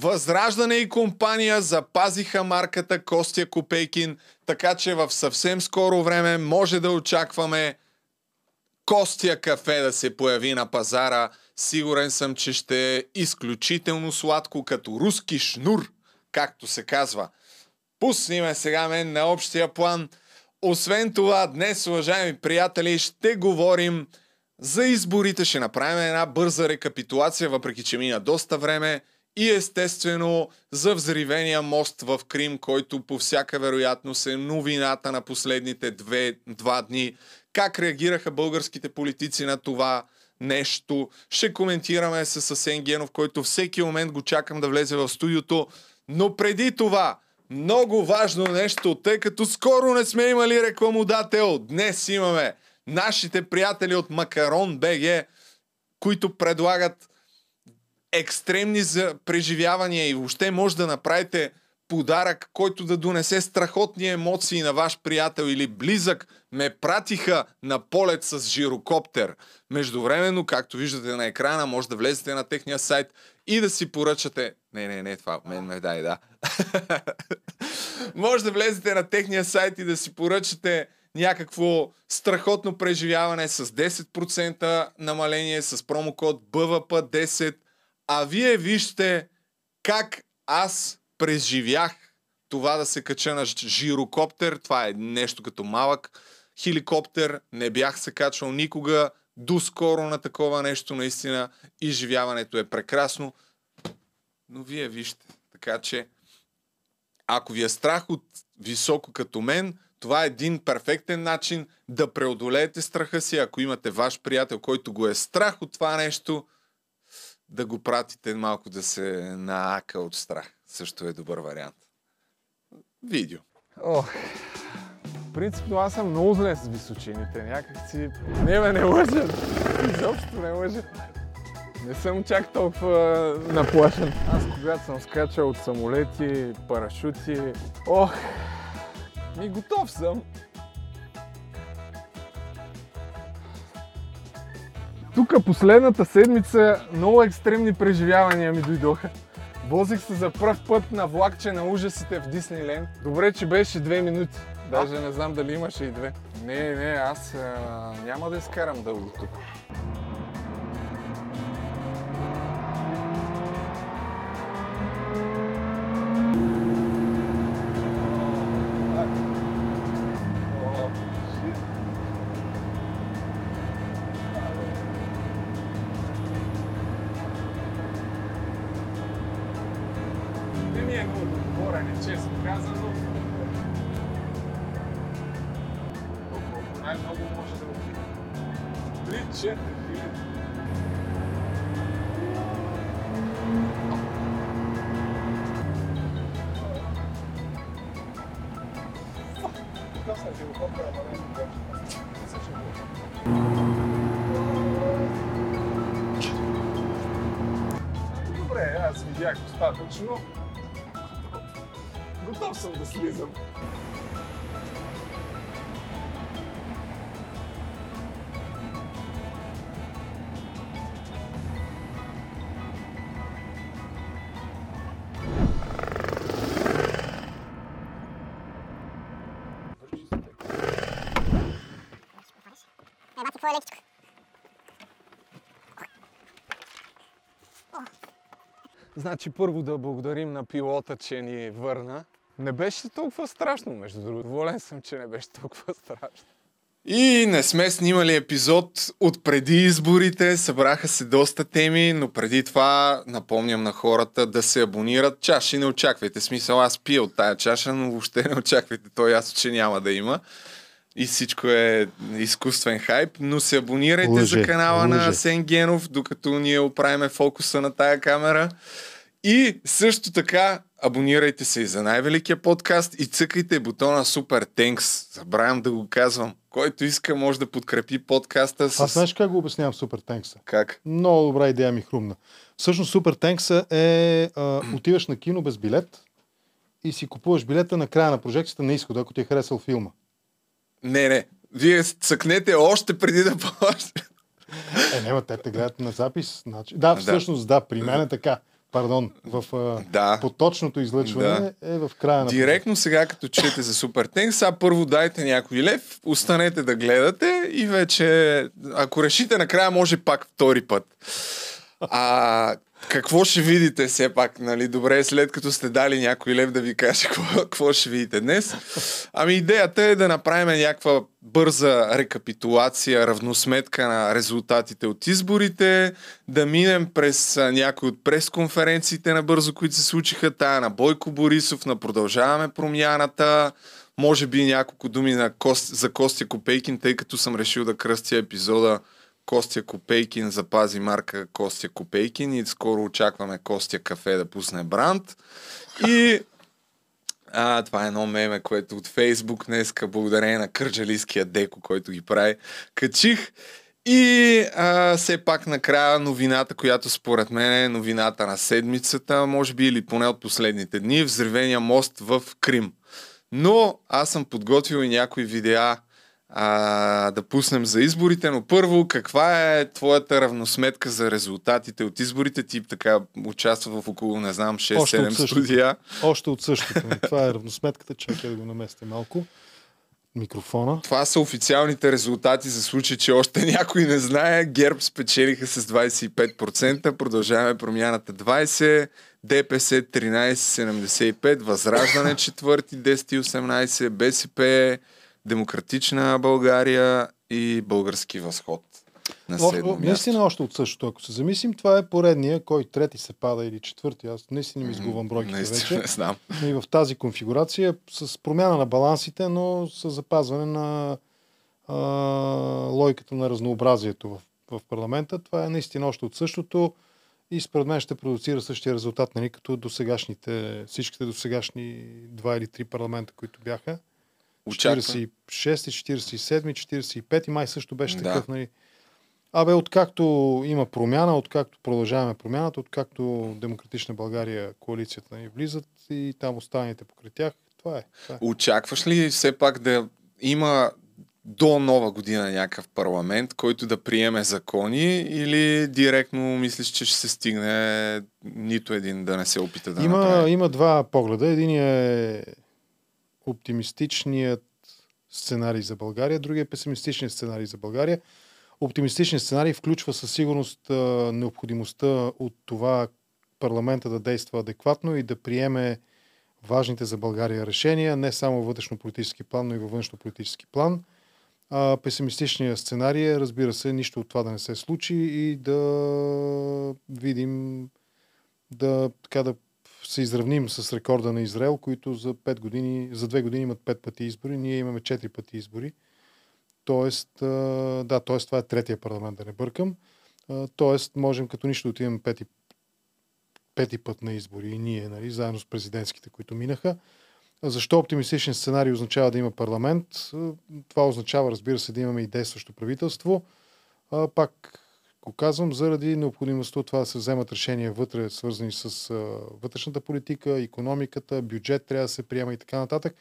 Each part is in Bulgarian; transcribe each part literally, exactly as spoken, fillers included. Възраждане и компания запазиха марката Костя Копейкин, така че в съвсем скоро време може да очакваме Костя кафе да се появи на пазара. Сигурен съм, че ще е изключително сладко, като руски шнур, както се казва. Пусниме сега мен на общия план. Освен това, днес, уважаеми приятели, ще говорим за изборите. Ще направим една бърза рекапитулация, въпреки че мина доста време. И естествено за взривения мост в Крим, който по всяка вероятност е новината на последните две, два дни. Как реагираха българските политици на това нещо? Ще коментираме с Асен Генов, който всеки момент го чакам да влезе в студиото. Но преди това, много важно нещо, тъй като скоро не сме имали рекламодател. Днес имаме нашите приятели от Макарон БГ, които предлагат екстремни за преживявания и въобще може да направите подарък, който да донесе страхотни емоции на ваш приятел или близък. Ме пратиха на полет с жирокоптер. Междувременно, както виждате на екрана, може да влезете на техния сайт и да си поръчате... Не, не, не, това мен ме дай, да. Може да влезете на техния сайт и да си поръчате някакво страхотно преживяване с десет процента намаление с промокод Б В П десет. А вие вижте как аз преживях това да се кача на жирокоптер. Това е нещо като малък хеликоптер. Не бях се качвал никога доскоро на такова нещо. Наистина изживяването е прекрасно. Но вие вижте. Така че, ако ви е страх от високо като мен, това е един перфектен начин да преодолеете страха си. Ако имате ваш приятел, който го е страх от това нещо, да го пратите малко да се наака от страх. Също е добър вариант. Видео. Ох, принципно аз съм много зле с височините. Някак си... Не, ме не лъжа. Изобщо не лъжа. Не съм чак толкова наплашен. Аз когато съм скачал от самолети, парашути... Ох, ми готов съм. Тук последната седмица много екстремни преживявания ми дойдоха. Возих се за пръв път на влакче на ужасите в Дисниленд. Добре, че беше две минути. Даже не знам дали имаше и две. Не, не, аз а, няма да изкарам дълго тук. Добре, аз видях достатъчно. Готов съм да слизам. Значи първо да благодарим на пилота, че ни върна. Не беше толкова страшно, между другото. Волен съм, че не беше толкова страшно. И не сме снимали епизод от преди изборите. Събраха се доста теми, но преди това напомням на хората да се абонират. Чаши не очаквайте. Смисъл, аз пия от тая чаша, но въобще не очаквайте. То ясно, че няма да има. И всичко е изкуствен хайп, но се абонирайте лъже, за канала лъже. на Асен Генов, докато ние оправиме фокуса на тая камера. И също така абонирайте се и за най-великия подкаст и цъкайте бутона Super Thanks. Забравям да го казвам. Който иска, може да подкрепи подкаста с... Аз знаеш как го обяснявам Super Thanks-а? Как? Много добра идея ми хрумна. Всъщност Super Thanks-а е а, отиваш на кино без билет и си купуваш билета на края на прожекцията на изхода, ако ти е харесал филма. Не, не. Вие цъкнете още преди да плащате. Е, няма, те те гледат на запис. Значи... Да, всъщност, да, при мен е така. пардон, в да. поточното излъчване да. е в края на... Директно сега, като чете за Супертенк, сега първо дайте някой лев, останете да гледате и вече, ако решите, накрая може пак втори път. А... Какво ще видите все пак, нали? Добре, след като сте дали някой лев да ви каже какво, какво ще видите днес. Ами идеята е да направим някаква бърза рекапитулация, равносметка на резултатите от изборите, да минем през някои от пресконференциите набързо, които се случиха, тая на Бойко Борисов, на Продължаваме промяната, може би няколко думи на Кост, за Костя Копейкин, тъй като съм решил да кръстя епизода Костя Копейкин запази марка Костя Копейкин и скоро очакваме Костя Кафе да пусне бранд. И а, това е едно меме, което от Фейсбук днеска, благодарение на кърджалийския деко, който ги прави, качих. И а, все пак накрая новината, която според мен е новината на седмицата, може би или поне от последните дни, взривения мост в Крим. Но аз съм подготвил и някои видеа А, да пуснем за изборите, но първо, каква е твоята равносметка за резултатите от изборите? Ти така участва в около, не знам, шест-седем студия. Още от същото. Това е равносметката. Чакай да го наместя малко. Микрофона. Това са официалните резултати за случай, че още някой не знае. ГЕРБ спечелиха с двадесет и пет процента, Продължаваме промяната двадесет процента, ДПС тринадесет цяло седемдесет и пет процента, Възраждане четвърти десет цяло осемнадесет процента, БСП, Демократична България и Български възход на седмо място. Наистина още от същото. Ако се замислим, това е поредния, кой трети се пада или четвърти. Аз наистина ми изгубвам бройките вече. Не знам. И в тази конфигурация с промяна на балансите, но с запазване на а, логиката на разнообразието в, в парламента. Това е наистина още от същото и според мен ще продуцира същия резултат, нали, като досегашните, всичките досегашни два или три парламента, които бяха. четиридесет и шест, четиридесет и седем, четиридесет и пет и май също беше да. такъв, нали? Абе, откакто има промяна, откакто Продължаваме промяната, откакто Демократична България, коалицията ни влизат и там останалите покрай тях, това е, това е. Очакваш ли все пак да има до нова година някакъв парламент, който да приеме закони или директно мислиш, че ще се стигне нито един да не се опита да има, направи? Има два погледа. Един е оптимистичният сценарий за България, другия е песимистичният сценарий за България. Оптимистичният сценарий включва със сигурност а, необходимостта от това парламента да действа адекватно и да приеме важните за България решения, не само във вътрешно-политически план, но и във външно-политически план. А, песимистичният сценарий е, разбира се, нищо от това да не се случи и да видим да, така да се изравним с рекорда на Израел, които за пет години, за две години имат пет пъти избори, ние имаме четири пъти избори. Тоест, да, тоест това е третия парламент, да не бъркам. Тоест, можем като нищо да отиваме пети, пети път на избори и ние, нали, заедно с президентските, които минаха. Защо оптимистичен сценарий означава да има парламент? Това означава, разбира се, да имаме и действащо правителство. Пак го казвам, заради необходимостта от това да се вземат решения вътре, свързани с а, вътрешната политика, икономиката, бюджет трябва да се приема и така нататък.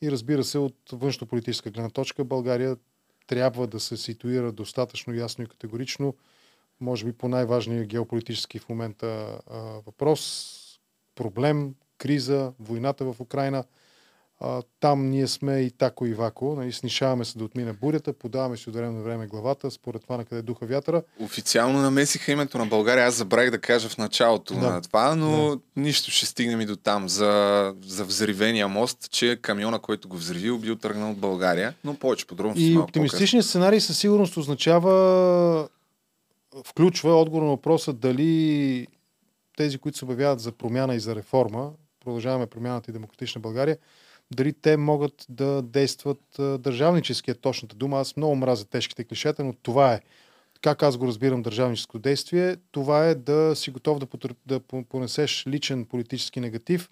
И разбира се, от външнополитическа гледна точка България трябва да се ситуира достатъчно ясно и категорично, може би по най-важния геополитически в момента а, въпрос, проблем, криза, войната в Украина. А, там ние сме и тако и вако. Нали, снишаваме се да отмина бурята, подаваме си от време на време главата, според това на къде духа вятъра. Официално намесиха името на България, аз забравих да кажа в началото да. на това, но да. нищо, ще стигнем и до там за, за взривения мост, че камиона, който го взривил, бил тръгнал от България, но повече подробности. И оптимистичният сценарий със сигурност означава, включва отговор на въпроса дали тези, които се обявяват за промяна и за реформа, Продължаваме промяната и Демократична България, дали те могат да действат а, държавнически, е точната дума. Аз много мразя тежките клишета, но това е. Как аз го разбирам държавническо действие, това е да си готов да, потърп, да понесеш личен политически негатив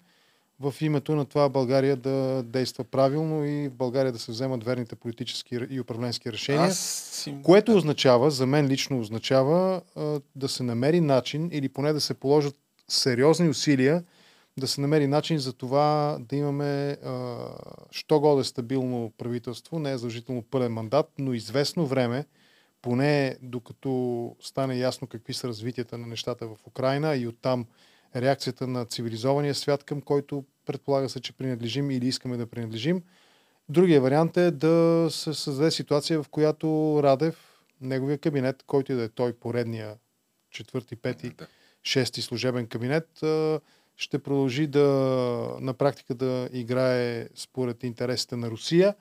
в името на това България да действа правилно и в България да се вземат верните политически и управленски решения. Аз... Което означава, за мен лично означава а, да се намери начин или поне да се положат сериозни усилия да се намери начин за това да имаме а, що годе стабилно правителство, не е задължително пълен мандат, но известно време, поне докато стане ясно какви са развитията на нещата в Украина и оттам реакцията на цивилизования свят, към който предполага се, че принадлежим или искаме да принадлежим. Другия вариант е да се създаде ситуация, в която Радев, неговия кабинет, който и да е той поредния четвърти, пети, шести служебен кабинет, ще продължи да на практика да играе според интересите на Русия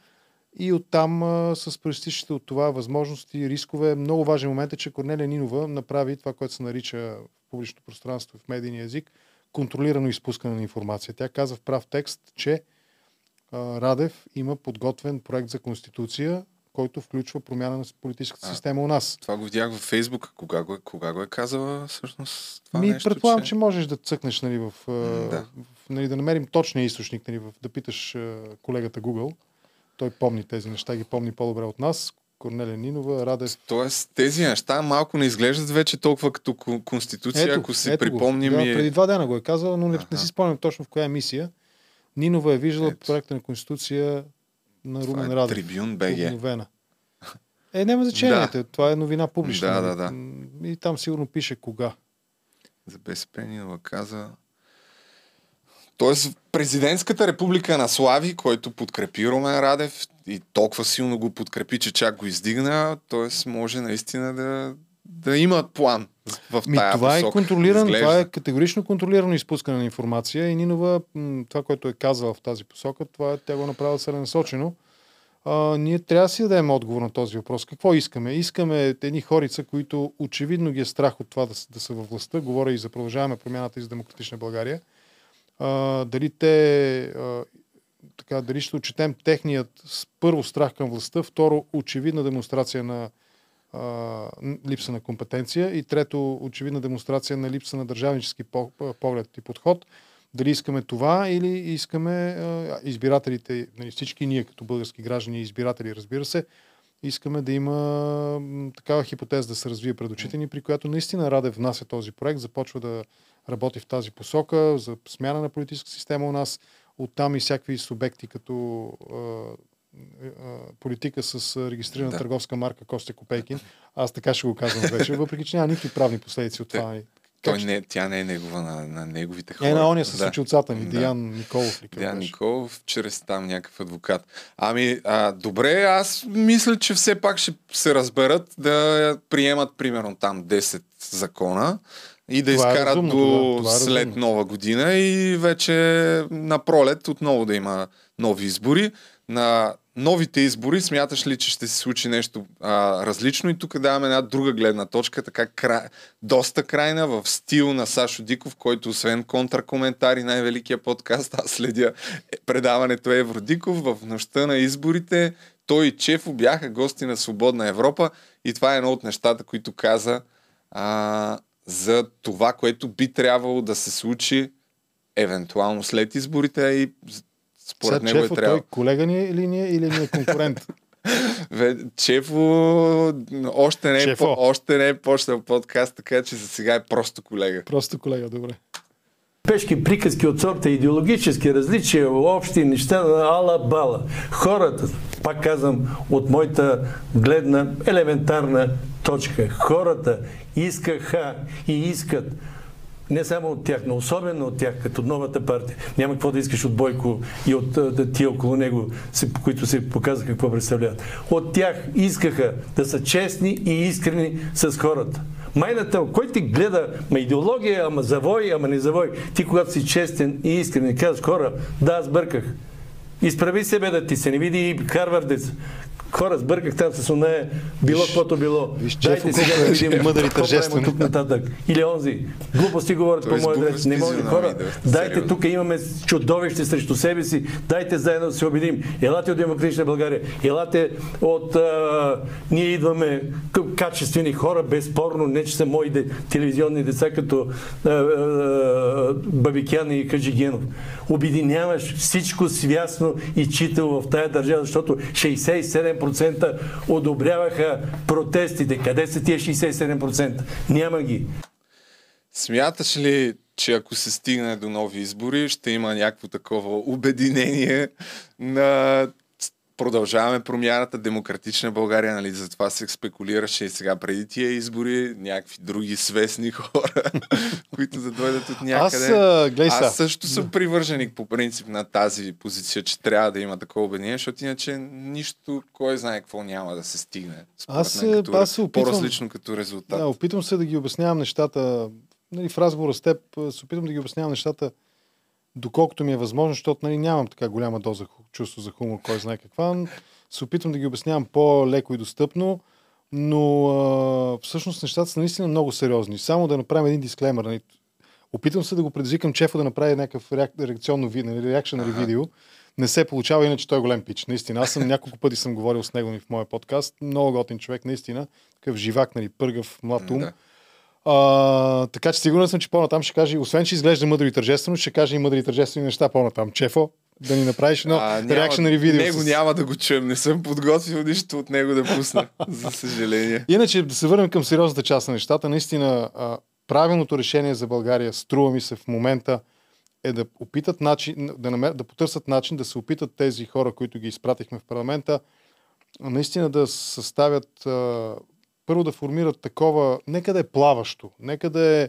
и оттам с проистичащите от това възможности и рискове. Много важен момент е, че Корнелия Нинова направи това, което се нарича в публичното пространство и в медийния език контролирано изпускане на информация. Тя каза в прав текст, че Радев има подготвен проект за конституция, който включва промяна на политическата система а, у нас. Това го видях във Фейсбук. Кога го е, кога го е казала всъщност това ми нещо? Предполагам, че... че можеш да цъкнеш, нали, в, да. В, нали, да намерим точния източник, нали, в, да питаш колегата Google. Той помни тези неща, ги помни по-добре от нас. Корнелия Нинова, Радев... Тоест тези неща малко не изглеждат вече толкова като конституция, ето, ако си припомним... Да, и... Преди два дена го е казала, но ага. Не си спомням точно в коя емисия. Нинова е виждала проекта на конституция на това Румен е Радев. Трибюн БГ. Е, няма значение. Да. Това е новина публична. Да, да, да. И там сигурно пише кога. За БСП Нинова каза... Тоест, президентската република на Слави, който подкрепи Румен Радев и толкова силно го подкрепи, че чак го издигна, т.е. може наистина да, да имат план в Ми, тая това посока. Е контролиран, това е категорично контролирано изпускане на информация и Нинова, това, което е казала в тази посока, това е, тя го направила целенасочено. А, ние трябва да си дадем отговор на този въпрос. Какво искаме? Искаме едни хорица, които очевидно ги е страх от това да, да са във властта. Говоря и за Продължаваме промяната и за Демократична България. Uh, дали те uh, така, дали ще отчетем техният първо страх към властта, второ очевидна демонстрация на uh, липса на компетенция и трето очевидна демонстрация на липса на държавнически поглед и подход. Дали искаме това или искаме uh, избирателите, нали, всички ние като български граждани и избиратели, разбира се, искаме да има такава хипотеза да се развие пред очите ни, при която наистина Радев внася този проект, започва да работи в тази посока, за смяна на политическа система у нас, оттам и всякакви субекти, като а, а, политика с регистрирана да. Търговска марка Костя Копейкин. Аз така ще го казвам вече, въпреки че няма никакви правни последици от това. Той не, тя не е негова на, на неговите хора. Не, на ония се да. Случи отцата ми, да. Диан Николов. Диан Николов, чрез там някакъв адвокат. Ами, а, добре, аз мисля, че все пак ще се разберат да приемат примерно там десет закона и да това изкарат е разумно, до да. Е след нова година и вече на пролет отново да има нови избори. На новите избори смяташ ли, че ще се случи нещо а, различно? И тук даваме една друга гледна точка, така кра... доста крайна, в стил на Сашо Диков, който освен контракоментари, най-великия подкаст, аз следя предаването Евродиков, в нощта на изборите той и Чефо бяха гости на Свободна Европа и това е едно от нещата, които каза а, за това, което би трябвало да се случи евентуално след изборите и според него е Чефо, трябва... той колега ни е ли ни е, или ни е конкурент? Чефо още не е, по, още не е почнал подкаст, така че за сега е просто колега. Просто колега, добре. Пешки приказки от сорта, идеологически различия, общи неща на ала-бала. Хората, пак казвам, от моята гледна елементарна точка, хората искаха и искат не само от тях, но особено от тях, като новата партия. Няма какво да искаш от Бойко и от тия около него, които се показаха какво представляват. От тях искаха да са честни и искрени с хората. Майната, кой ти гледа, ма идеология, ама завой, ама не завой. Ти когато си честен и искрен и казваш, хора, да, аз бърках. Изправи себе да ти се не види и Харвардец. Хора, сбърках там с оне, било каквото било. Виж, дайте Чефо, сега да видим мъдри тържествени. Тук нататък. Или онзи. Глупости говорят по моя адрес. Не може хора. Дайте, тук имаме чудовище срещу себе си. Дайте заедно да се обединим. Елате от Демократична България. Елате от... А, ние идваме качествени хора, безспорно. Не, че са мои де, телевизионни деца, като а, а, Бабикян и Хаджигенов. Обединяваш всичко свясно и читало в тая държава, защото шейсет и седем процента одобряваха протестите. Къде са тия шейсет и седем процента? Няма ги. Смяташ ли, че ако се стигне до нови избори, ще има някакво такова обединение на Продължаваме промяната, Демократична България, нали, за това се спекулираше и сега преди тия избори, някакви други свестни хора, които да дойдат от някъде. Аз, гледай, Аз също да. съм привърженик по принцип на тази позиция, че трябва да има такова обединение, защото иначе нищо, кой знае какво няма да се стигне. Аз, мен, като, аз се опитвам, по-различно като резултат. Да, опитвам се да ги обяснявам нещата, нали, в разговора с теб, се опитвам да ги обяснявам нещата доколкото ми е възможно, защото, нали, нямам така голяма доза чувство за хумор, кой знае каква. Се опитвам да ги обяснявам по-леко и достъпно, но а, всъщност нещата са наистина много сериозни. Само да направим един дисклеймер. Нали. Опитвам се да го предизвикам Чефо да направи някакъв реак... реакционно ви... реакшен ага. видео. Не се получава, иначе той е голям пич. Наистина. Аз съм няколко пъти съм говорил с него в моя подкаст. Много готин човек, наистина. Такъв живак, нали, пъргав, млад ум. Да. А, така че сигурен съм, че по-натам ще каже, освен че изглежда мъдро и тържествено, ще каже и мъдри и тържествени неща по-натам. Чефо, да ни направиш едно реакшънъри видео. Него с... няма да го чуем, не съм подготвил нищо от него да пусна, за съжаление. Иначе да се върнем към сериозната част на нещата. Наистина, а, правилното решение за България, струва ми се в момента, е да опитат начин, да, намер... да потърсят начин да се опитат тези хора, които ги изпратихме в парламента, наистина да съставят... А, първо да формират такова, нека да е плаващо, нека да е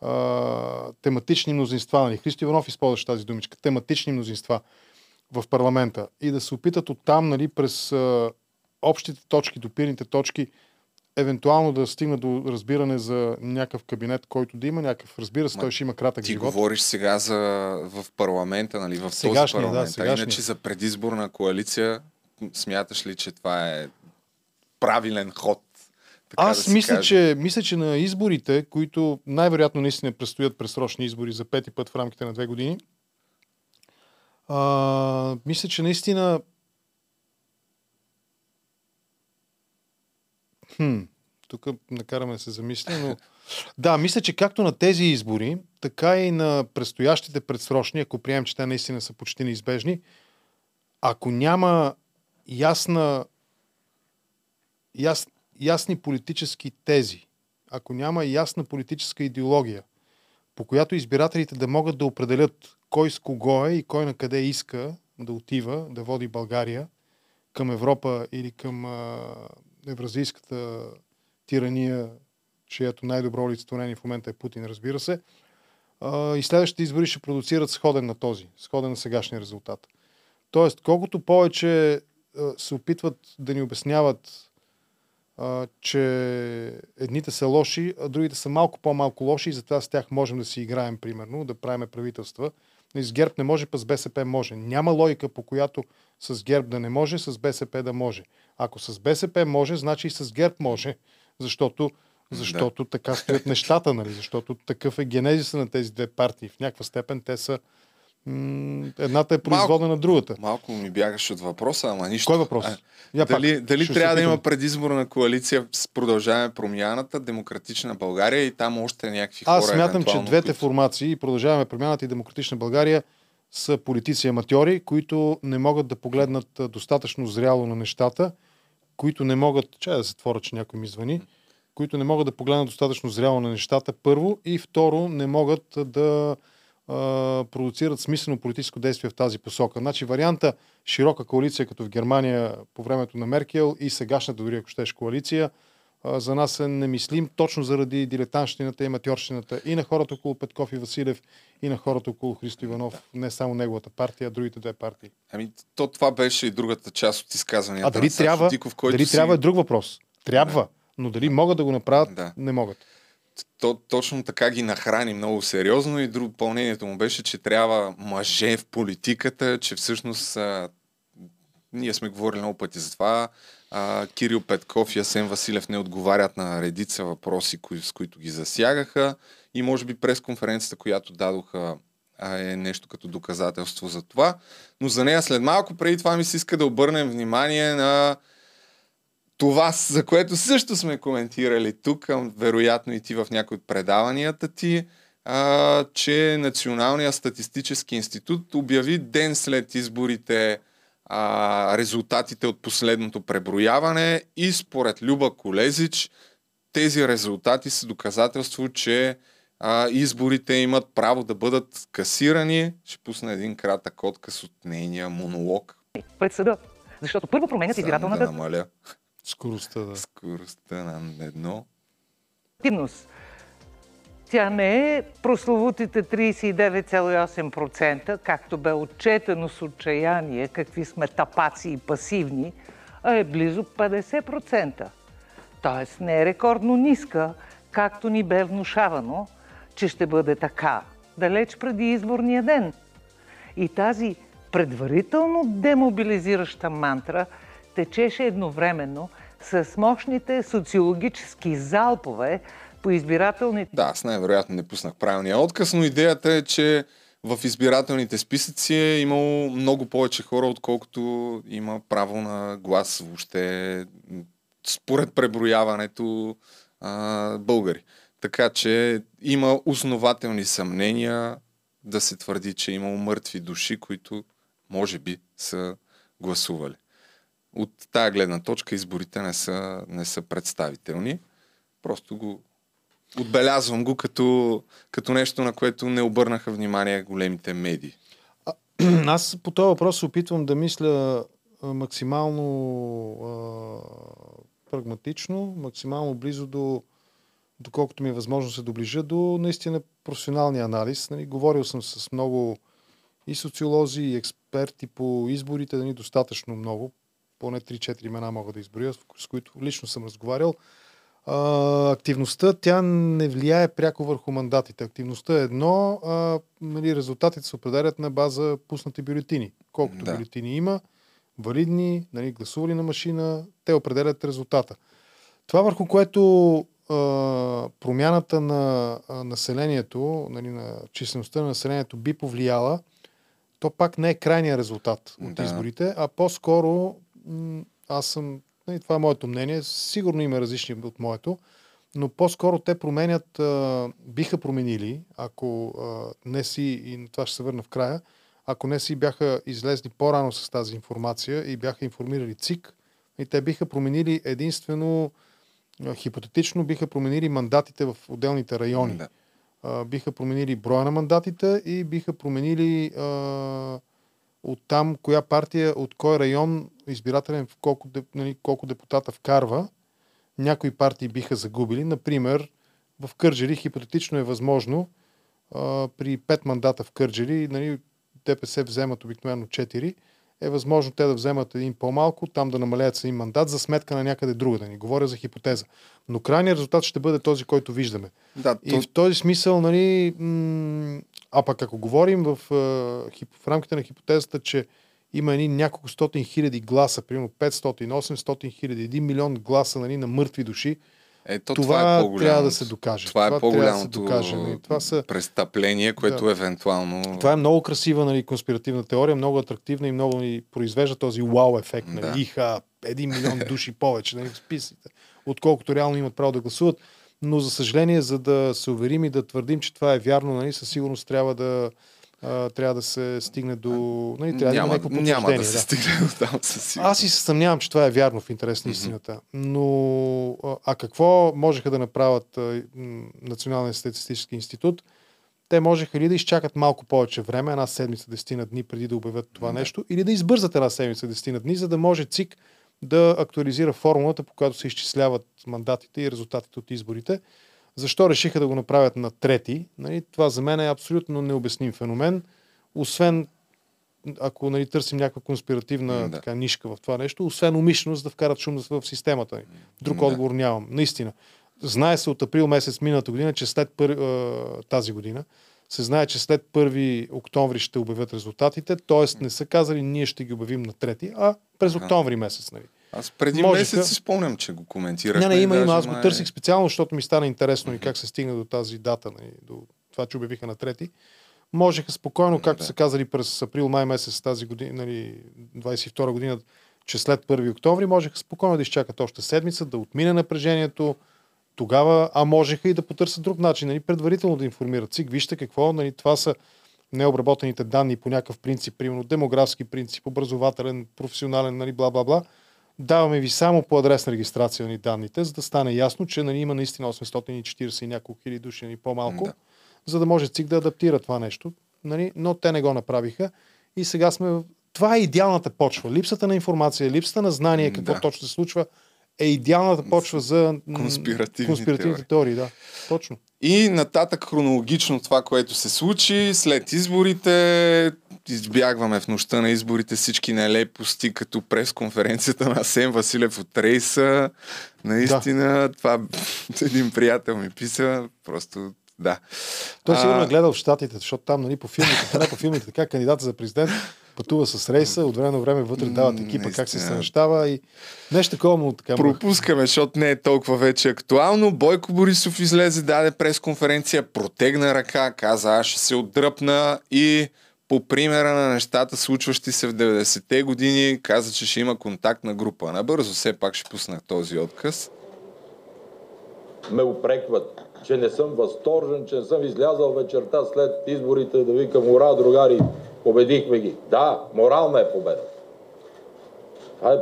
а, тематични мнозинства. Христо Иванов използваше тази думичка, тематични мнозинства в парламента. И да се опитат оттам, нали, през а, общите точки, допирните точки, евентуално да стигна до разбиране за някакъв кабинет, който да има някакъв, разбира се, Ма, той ще има кратък ти живот. Ти говориш сега за, в парламента, нали, в сегашния, този парламент. Да, сегашния. Иначе за предизборна коалиция, смяташ ли, че това е правилен ход? Така Аз да мисля, че, мисля, че на изборите, които най-вероятно наистина предстоят пресрочни избори за пети път в рамките на две години, а, мисля, че наистина хм, тук накараме да се замисля, но да, мисля, че както на тези избори, така и на предстоящите предсрочни, ако приемем, че те наистина са почти неизбежни, ако няма ясна ясна ясни политически тези, ако няма ясна политическа идеология, по която избирателите да могат да определят кой с кого е и кой на къде иска да отива, да води България към Европа или към а, евразийската тирания, чието най-добро олицетворение в момента е Путин, разбира се, а, и следващите избори ще продуцират сходен на този, сходен на сегашния резултат. Тоест, колкото повече а, се опитват да ни обясняват, че едните са лоши, а другите са малко по-малко лоши и затова с тях можем да си играем, примерно, да правим правителства. Но с ГЕРБ не може, пък с БСП може. Няма логика, по която с ГЕРБ да не може, с БСП да може. Ако с БСП може, значи и с ГЕРБ може, защото, защото да. така стоят нещата, нали? Защото такъв е генезиса на тези две партии. В някаква степен те са едната е производна на другата. Малко ми бягаш от въпроса, ама нищо. Кой въпрос? А, Я дали пак, дали трябва да има предизборна коалиция с Продължаваме промяната, Демократична България и там още някакви хора? Аз смятам, че двете които... формации, Продължаваме промяната и Демократична България, са политици аматьори, които не могат да погледнат достатъчно зряло на нещата, които не могат... Чай да затворя, че някой ми звъни. Които не могат да погледнат достатъчно зряло на нещата, първо, и второ, не могат да... продуцират смислено политическо действие в тази посока. Значи варианта широка коалиция, като в Германия по времето на Меркел и сегашната дори, ако щеш, коалиция, за нас е немислим точно заради дилетантщината и аматьорщината и на хората около Петков и Василев, и на хората около Христо Иванов, да. не само неговата партия, а другите две партии. Ами то това беше и другата част от изказванията. А дали трябва, Диков, дали си... трябва е друг въпрос. Трябва, да. но дали да. могат да го направят, да. не могат. То, точно така ги нахрани много сериозно и друго допълнението му беше, че трябва мъже в политиката, че всъщност а, ние сме говорили много пъти за това. А, Кирил Петков и Асен Василев не отговарят на редица въпроси, кои, с които ги засягаха и може би пресконференцията, която дадоха, е нещо като доказателство за това. Но за нея след малко. Преди това ми се иска да обърнем внимание на това, за което също сме коментирали тук, вероятно и ти в някои от предаванията ти, а, че Националният статистически институт обяви ден след изборите а, резултатите от последното преброяване и според Люба Колезич тези резултати са доказателство, че а, изборите имат право да бъдат касирани. Ще пусна един кратък отказ от нейния монолог. Пред съда Защото първо променят избирателната... Само да намаля скоростта, да. Скоростта на едно. Активност. Тя не е прословутите тридесет и девет цяло и осем процента, както бе отчетено с отчаяние, какви сме тапаци и пасивни, а е близо петдесет процента. Тоест не е рекордно ниска, както ни бе внушавано, че ще бъде така, далеч преди изборния ден. И тази предварително демобилизираща мантра течеше едновременно с мощните социологически залпове по избирателните... Да, аз най-вероятно не пуснах правилния отказ, но идеята е, че в избирателните списъци е имало много повече хора, отколкото има право на глас въобще според преброяването а, българи. Така че има основателни съмнения да се твърди, че е имало мъртви души, които може би са гласували. От тая гледна точка изборите не са, не са представителни. Просто го отбелязвам го като, като нещо, на което не обърнаха внимание големите медии. А, аз по този въпрос опитвам да мисля максимално а, прагматично, максимално близо до доколкото ми е възможно се доближа до наистина професионалния анализ. Нали, говорил съм с много и социолози, и експерти по изборите, нали, достатъчно много. Поне три-четири имена мога да изброя, с които лично съм разговарял. А, активността, тя не влияе пряко върху мандатите. Активността е едно, а, нали, резултатите се определят на база пуснати бюлетини. Колкото да. бюлетини има, валидни, нали, гласували на машина, те определят резултата. Това, върху което Uh, промяната на uh, населението, нали, на числеността на населението би повлияла, то пак не е крайния резултат от да. изборите, а по-скоро м- аз съм, нали, това е моето мнение, сигурно има различни от моето, но по-скоро те променят, uh, биха променили, ако uh, не си, и това ще се върна в края, ако не си бяха излезли по-рано с тази информация и бяха информирали ЦИК, и те биха променили единствено хипотетично биха променили мандатите в отделните райони. Да. А, биха променили броя на мандатите и биха променили а, от там коя партия, от кой район избирателен, в колко, нали, колко депутата вкарва. Някои партии биха загубили. Например, в Кърджали хипотетично е възможно а, при пет мандата в Кърджали, нали, ДПС вземат обикновено четири, е възможно те да вземат един по-малко, там да намалеят един мандат за сметка на някъде друга. Да ни говоря за хипотеза. Но крайният резултат ще бъде този, който виждаме. Да, и то... в този смисъл, нали, м- а пък ако говорим в, в рамките на хипотезата, че има едни няколко стотин хиляди гласа, примерно петстотин, осемстотин хиляди, един милион гласа, нали, на мъртви души, ето, това, това е по-голямото... трябва да се докаже. Това, това е по-голямото да докаже, нали? Това са... престъпление, което да. евентуално... Това е много красива, нали, конспиративна теория, много атрактивна и много ни произвежда този уау ефект. Нали? Да. Иха, един милион души повече, нали, в списите, отколкото реално имат право да гласуват. Но за съжаление, за да се уверим и да твърдим, че това е вярно, нали, със сигурност трябва да, а, трябва да се стигне до... Нали, трябва няма, да има няма да се да. стигне до там със сигурност. Аз и се съмнявам, че това е вярно в интерес на истината. Но а какво можеха да направят а, Националния статистически институт? Те можеха ли да изчакат малко повече време, една седмица, десетина дни преди да обявят това да. нещо, или да избързат една седмица, десетина дни, за да може ЦИК да актуализира формулата, по която се изчисляват мандатите и резултатите от изборите. Защо решиха да го направят на трети? Нали, това за мен е абсолютно необясним феномен. Освен, ако, нали, търсим някаква конспиративна да. така, нишка в това нещо, освен умишленост да вкарат шум в системата. Друг да. отговор нямам. Наистина. Знае се от април месец миналата година, че след пър... тази година се знае, че след първи октомври ще обявят резултатите, т.е. не са казали ние ще ги обявим на трети, а през ага. октомври месец. Нали. Аз преди Можеха... месец си спомням, че го коментирах. Не, не, има, има. Аз го май... търсих специално, защото ми стана интересно mm-hmm. и как се стигна до тази дата, не, до това, че обявиха на трети. Можеха спокойно, както да. са казали през април-май месец тази година, нали, двадесет и втора година, че след първи октомври, можеха спокойно да изчакат още седмица, да отмине напрежението тогава, а можеха и да потърсят друг начин, нали, предварително да информират ЦИК. Вижте какво, нали, това са необработените данни по някакъв принцип, примерно демографски принцип, образователен, професионален, нали, бла-бла-бла. Даваме ви само по адресна регистрация на данните, за да стане ясно, че, нали, има наистина осемстотин и четиридесет и няколко хиляди души, нали, по-малко, да. за да може ЦИК да адаптира това нещо. Нали, но те не го направиха и сега сме Това е идеалната почва. Липсата на информация, липсата на знание, какво да. точно се случва, е идеалната почва за конспиративни, конспиративни теории. теории да. Точно. И нататък хронологично това, което се случи след изборите, избягваме в нощта на изборите всички нелепости, като пресконференцията на Асен Василев от Рейса. Наистина, да. това един приятел ми писа, просто да. Той сигурно е гледал в Щатите, защото там, нали, по филмите, така, по филмите, така кандидата за президент пътува с Рейса, от време на време вътре дават екипа, наистина. Как се съвещава и нещо такова му така. Пропускаме, защото не е толкова вече актуално. Бойко Борисов излезе, даде пресконференция, протегна ръка, каза, аз ще се отдръпна и по примера на нещата, случващи се в деветдесетте години, каза, че ще има контактна група. Набързо все пак ще пуснах този отказ. Ме упрекват, че не съм възторжен, че не съм излязал вечерта след изборите да викам ура, другари, победихме ги. Да, морална е победа. Това е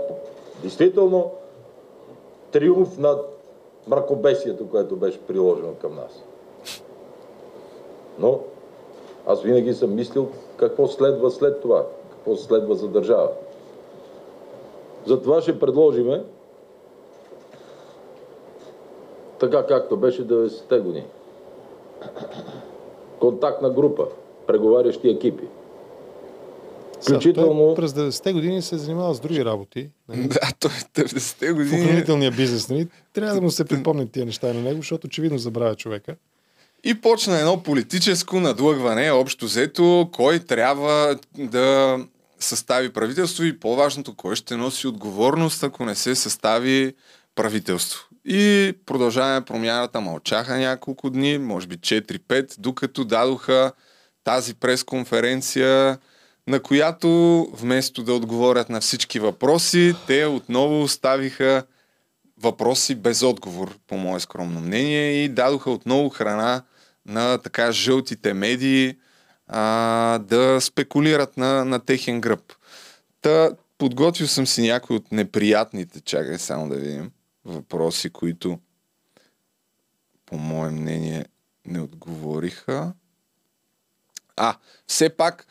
действително триумф над мракобесието, което беше приложено към нас. Но аз винаги съм мислил какво следва след това, какво следва за държава. Затова ще предложиме така, както беше деветдесетте години. Контактна група, преговарящи екипи. Включително... Той през деветдесетте години се занимава с други работи. Нали? Да, той деветдесетте години... В охранителния бизнес. Нали? Трябва да му се припомнят тия неща на него, защото очевидно забравя човека. И почна едно политическо надлъгване, общо взето, кой трябва да състави правителство и по-важното, кой ще носи отговорност, ако не се състави правителство. И Продължаваме промяната мълчаха няколко дни, може би четири-пет, докато дадоха тази пресконференция, на която вместо да отговорят на всички въпроси, те отново оставиха въпроси без отговор, по мое скромно мнение, и дадоха отново храна на така жълтите медии а, да спекулират на, на техен гръб. Та, подготвил съм си някои от неприятните, чакай само да видим, въпроси, които по мое мнение не отговориха. А, все пак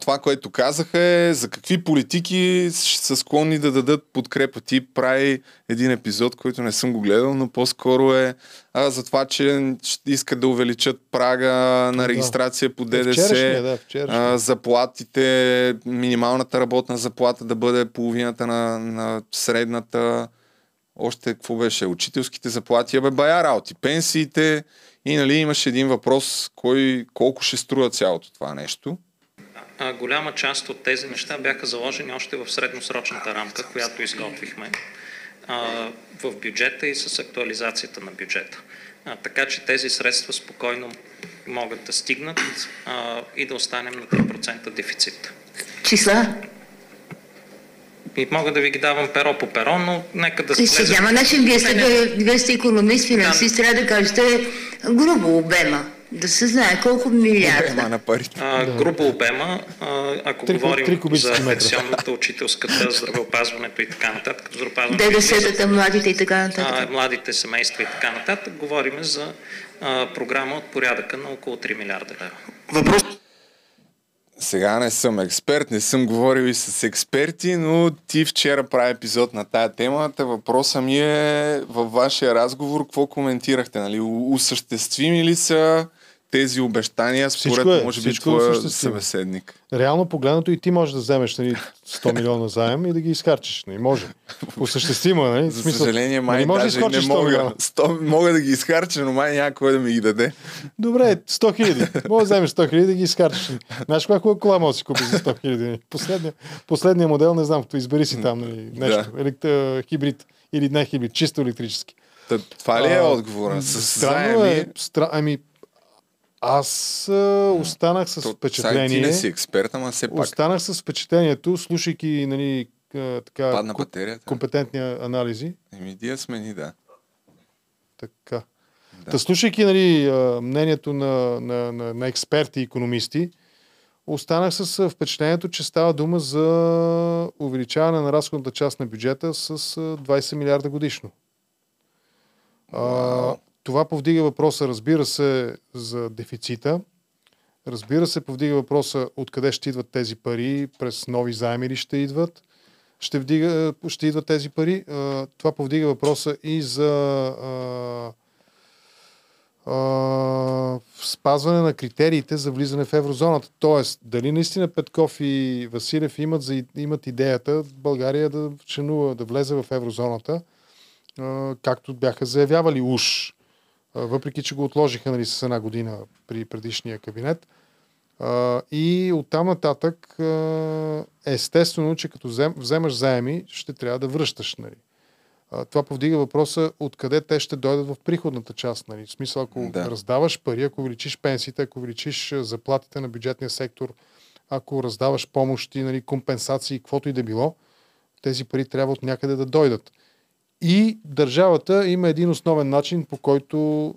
това, което казаха е за какви политики са склонни да дадат подкрепа. Ти прави един епизод, който не съм го гледал, но по-скоро е а, за това, че искат да увеличат прага на регистрация по ДДС, да, а, заплатите, минималната работна заплата да бъде половината на, на средната, още какво беше, учителските заплати, абе бая работи, пенсиите и нали имаш един въпрос, кой, колко ще струва цялото това нещо. Голяма част от тези неща бяха заложени още в средносрочната рамка, която изготвихме а, в бюджета и с актуализацията на бюджета. А, така че тези средства спокойно могат да стигнат а, и да останем на три процента дефицит. Числа? И мога да ви ги давам перо по перо, но нека да се... Сега няма начин, вие сте, вие сте економист, финансист, да. Трябва да кажете грубо обема. Да се знае колко милиарда. А, грубо обема, а, ако три, говорим три за пенсионната, учителската, здравеопазването и така нататък. ДДС-тата, младите и така нататък. А, младите семейства и така нататък. Говорим за а, програма от порядъка на около три милиарда лева. Въпрос... Сега не съм експерт, не съм говорил и с експерти, но ти вчера прави епизод на тая тема. Въпросът ми е във вашия разговор, какво коментирахте? Нали? Осъществими ли са тези обещания, според е, може би твоя събеседник? Реално погледнато и ти можеш да вземеш нали, сто милиона заем и да ги изхарчиш. Не може. Осъществимо, нали? За съжаление, май нали, даже не мога. сто, мога да ги изхарча, но май някой да ми ги даде. Добре, сто хиляди. Мога да вземеш сто хиляди да ги изхарчиш. Знаеш коя хубава кола може да си купиш за сто хиляди? Последния, последния модел, не знам, като избери си там нали, нещо. Да. Електро, хибрид или не хибрид, чисто електрически. Та, това ли е отговора? С заеми... Е, стра... Ами... Аз а, останах с впечатление. Ти не си експерт, ама все пак. Останах с впечатлението, слушайки нали, а, така, куп, компетентни анализи. Еми, дия смени, да. Така. Да. Та, слушайки нали, мнението на, на, на, на експерти и икономисти, останах с впечатлението, че става дума за увеличаване на разходната част на бюджета с двайсет милиарда годишно. Wow. А, Това повдига въпроса, разбира се, за дефицита. Разбира се, повдига въпроса откъде ще идват тези пари, през нови заеми ли ще идват, ще, вдига, ще идват тези пари. Това повдига въпроса и за а, а, спазване на критериите за влизане в еврозоната. Тоест, дали наистина Петков и Василев имат, за, имат идеята България да членува, да влезе в еврозоната, а, както бяха заявявали уж. Въпреки че го отложиха, нали, с една година при предишния кабинет. А, и оттам нататък, а, естествено, че като взем, вземаш заеми, ще трябва да връщаш. Нали. А, това повдига въпроса откъде те ще дойдат в приходната част. Нали. В смисъл, ако да. раздаваш пари, ако увеличиш пенсиите, ако увеличиш заплатите на бюджетния сектор, ако раздаваш помощи, нали, компенсации, каквото и да било, тези пари трябва от някъде да дойдат. И държавата има един основен начин, по който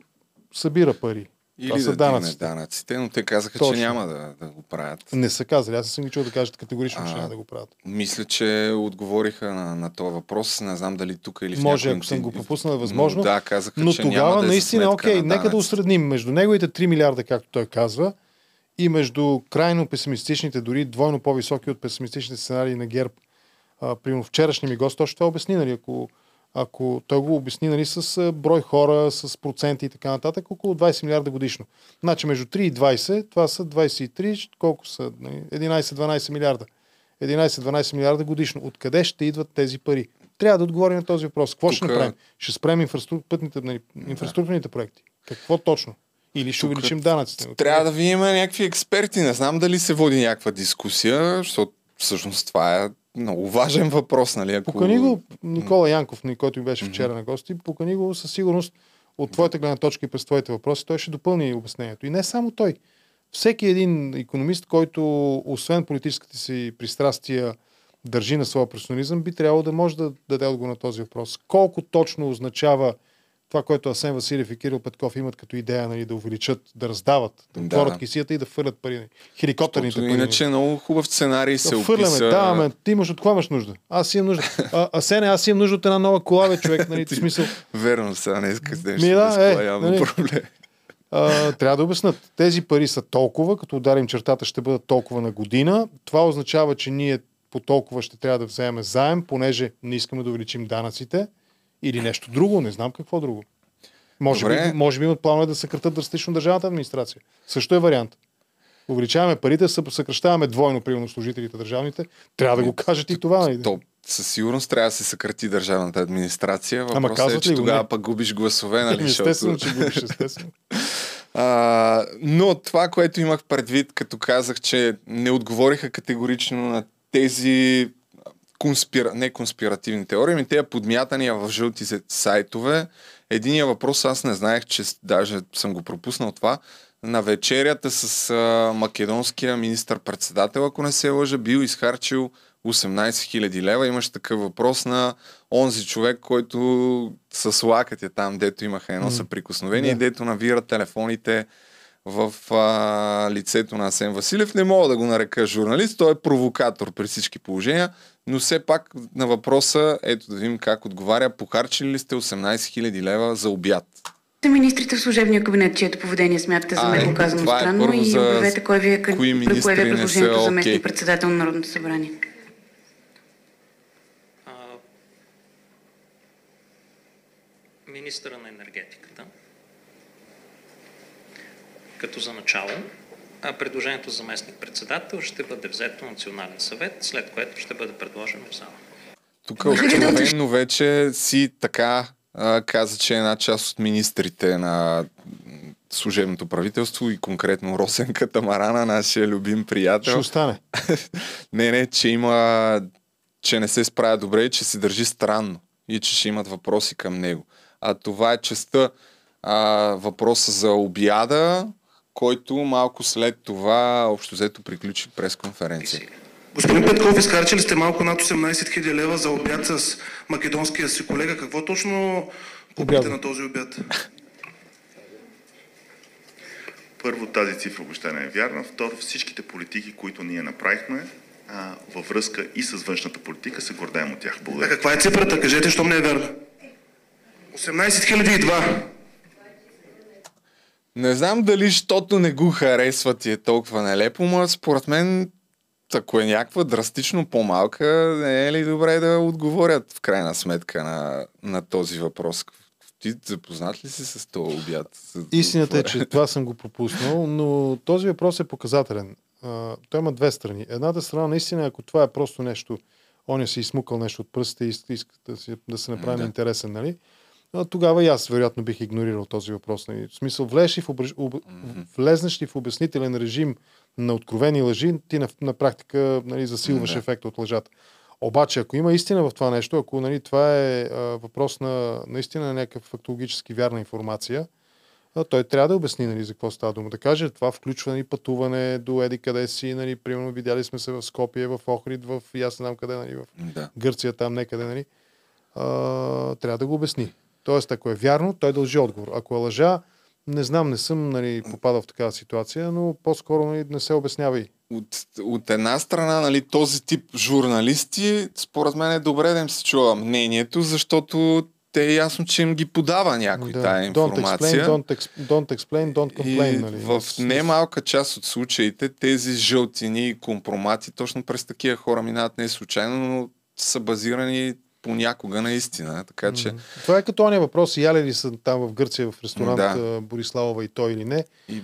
събира пари. Или това да са данъците. данъците. Но те казаха, Точно. че няма да, да го правят. Не са казали. Аз съм ги чул да кажат категорично, а, че няма да го правят. Мисля, че отговориха на, на този въпрос. Не знам дали тук или в някакъв... Може, ако съм го пропуснал, възможно. Но, да, казаха, но че тогава няма да наистина, е окей, на нека да усредним между неговите три милиарда, както той казва, и между крайно песимистичните, дори двойно по-високи от песимистичните сценарии на ГЕРБ. А, примерно вчерашния ми гост, точно това обясни, нали, ако... Ако той го обясни, нали, с брой хора, с проценти и така нататък, около двайсет милиарда годишно. Значи между три и двайсет, това са двайсет и три, колко са? Нали? единайсет до дванайсет милиарда. единайсет до дванайсет милиарда годишно. Откъде ще идват тези пари? Трябва да отговорим на този въпрос. Какво тука... ще направим? Ще спрем инфраструк... пътните, нали, инфраструктурните да. проекти. Какво точно? Или ще тука... увеличим данъците? Трябва да видим някакви експерти. Не знам дали се води някаква дискусия, защото всъщност това е много важен въпрос, нали? Ако... Покани го, Никола Янков, който ми беше вчера mm-hmm. на гости, покани го със сигурност от твоята гледна точка и през твоите въпроси, той ще допълни обяснението. И не само той. Всеки един икономист, който освен политическите си пристрастия държи на своя персонализъм, би трябвало да може да даде отговор на този въпрос. Колко точно означава това, което Асен Василев и Кирил Петков имат като идея, нали, да увеличат, да раздават, да отворят да. кисията и да фърлят пари. Хеликоптерните пари. Иначе много хубав сценарий се описа. Фърляме, да, ме, ти имаш от какво имаш нужда? Аз имам нужда. А, Асене, аз имам нужда от една нова кола, бе, човек, нали, ти, смисъл. Верно, сега не искаш да еште да, с кола, е, явно нали, проблем. А, трябва да обяснат. Тези пари са толкова, като ударим чертата, ще бъдат толкова на година. Това означава, че ние по толкова ще трябва да вземем заем, понеже не искаме да увеличим данъците. Или нещо друго, не знам какво друго. Може би, може би имат планове да съкратат драстично държавната администрация. Също е вариант. Увеличаваме парите, съкращаваме двойно, примерно, служителите държавните. Трябва да го кажете и това. То, със сигурност трябва да се съкрати държавната администрация. Въпросът е, че тогава пък губиш гласове, нали? Естествено, че губиш, естествено. А, но това, което имах предвид, като казах, че не отговориха категорично на тези... Конспира... не конспиративни теории, ами тези подмятания в жълти сайтове. Единия въпрос, аз не знаех, че даже съм го пропуснал това, на вечерята с а, македонския министър-председател, ако не се лъжа, бил изхарчил осемнайсет хиляди лева. Имаше такъв въпрос на онзи човек, който с лакът е там, дето имаха едно mm. съприкосновение, yeah. дето навира телефоните в а, лицето на Асен Василев. Не мога да го нарека журналист, той е провокатор при всички положения, но все пак на въпроса, ето да видим как отговаря, похарчили ли сте осемнайсет хиляди лева за обяд? Министрите в служебния кабинет, чието поведение смятате за мен показано странно, е и обявете кой ви е предложението за местни председател на Народното събрание. А, министъра на енергетиката. Като за начало, а предложението за заместник-председател ще бъде взето на Национален съвет, след което ще бъде предложено в зала. Тук откровено вече си така а, каза, че една част от министрите на служебното правителство и конкретно Росен Катамарана, нашия любим приятел. Ще остане. не, не, че има, че не се справя добре и че се държи странно и че ще имат въпроси към него. А това е частта въпроса за обяда, който малко след това общо взето приключи пресконференция. Господин Петков, изхарчили сте малко над осемнайсет хиляди лева за обяд с македонския си колега. Какво точно купите на този обяд? Първо, тази цифра въобще не е вярна. Второ, всичките политики, които ние направихме а, във връзка и с външната политика, се гордаем от тях. Благодаря. А каква е цифрата? Кажете, щом не е вярна. осемнайсет хиляди и два. Не знам дали, щото не го харесват и е толкова нелепо, но според мен, ако е някаква драстично по-малка, не е ли добре да отговорят в крайна сметка на, на този въпрос? Ти запознат ли си с този обяд? Истината е, че това съм го пропуснал, но този въпрос е показателен. Uh, той има две страни. Едната страна, наистина, ако това е просто нещо, он е си измукал нещо от пръстите и иска да, да се направим mm, да. интересен, нали? А, тогава и аз, вероятно, бих игнорирал този въпрос. Нали? В смисъл, влезеш ли в обр... об... mm-hmm. влезнеш ли в обяснителен режим на откровени лъжи, ти на, на практика, нали, засилваш mm, да. ефекта от лъжата. Обаче, ако има истина в това нещо, ако, нали, това е а, въпрос на наистина някакъв фактологически вярна информация, той трябва да обясни, нали, за какво става дума. Да каже, това включва, нали, пътуване до еди къде си, нали, примерно видяли сме се в Скопие, в Охрид, в аз знам къде, нали, в да. Гърция, там некъде, нали. А, трябва да го обясни. Тоест, ако е вярно, той дължи отговор. Ако е лъжа, не знам, не съм, нали, попадал в такава ситуация, но по-скоро, нали, не се обяснява и. От, от една страна, нали, този тип журналисти, според мен е добре да им се чува мнението, защото те е ясно, че им ги подава някой да. тая информация. Don't explain, don't, don't explain, don't complain. И нали? В немалка част от случаите тези жълтини и компромати точно през такива хора минават не случайно, но са базирани понякога наистина. Така, че... Това е като ония въпрос, яли ли са там в Гърция в ресторант да. Бориславова и той или не. И...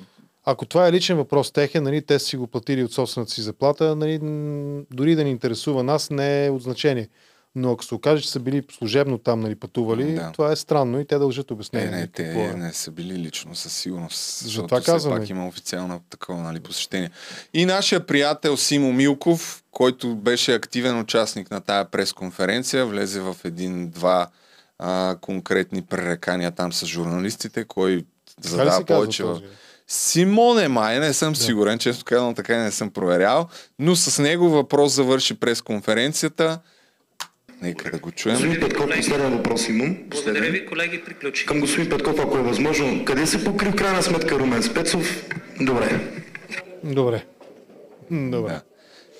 Ако това е личен въпрос техен, нали, те си го платили от собствената си заплата, нали, дори да ни интересува нас, не е от значение. Но ако се окаже, че са били служебно там, нали, пътували, да. това е странно и те дължат обяснение. Не, не, те е. не са били лично, със сигурност. Защото все пак има официално такова, нали, посещение. И нашия приятел Симо Милков, който беше активен участник на тая пресконференция, влезе в един-два а, конкретни пререкания там с журналистите, кой задава повече в... Симоне май, не съм да. сигурен, често казвам, така не съм проверял, но с него въпрос завърши пресконференцията. Нека да го чуем. Господин Петков, последен въпрос имам. Благодаря ви, колеги, приключи. Към господин Петков, ако е възможно, къде се покри в крайна сметка Румен Спецов? Добре. Добре. Добре. Да.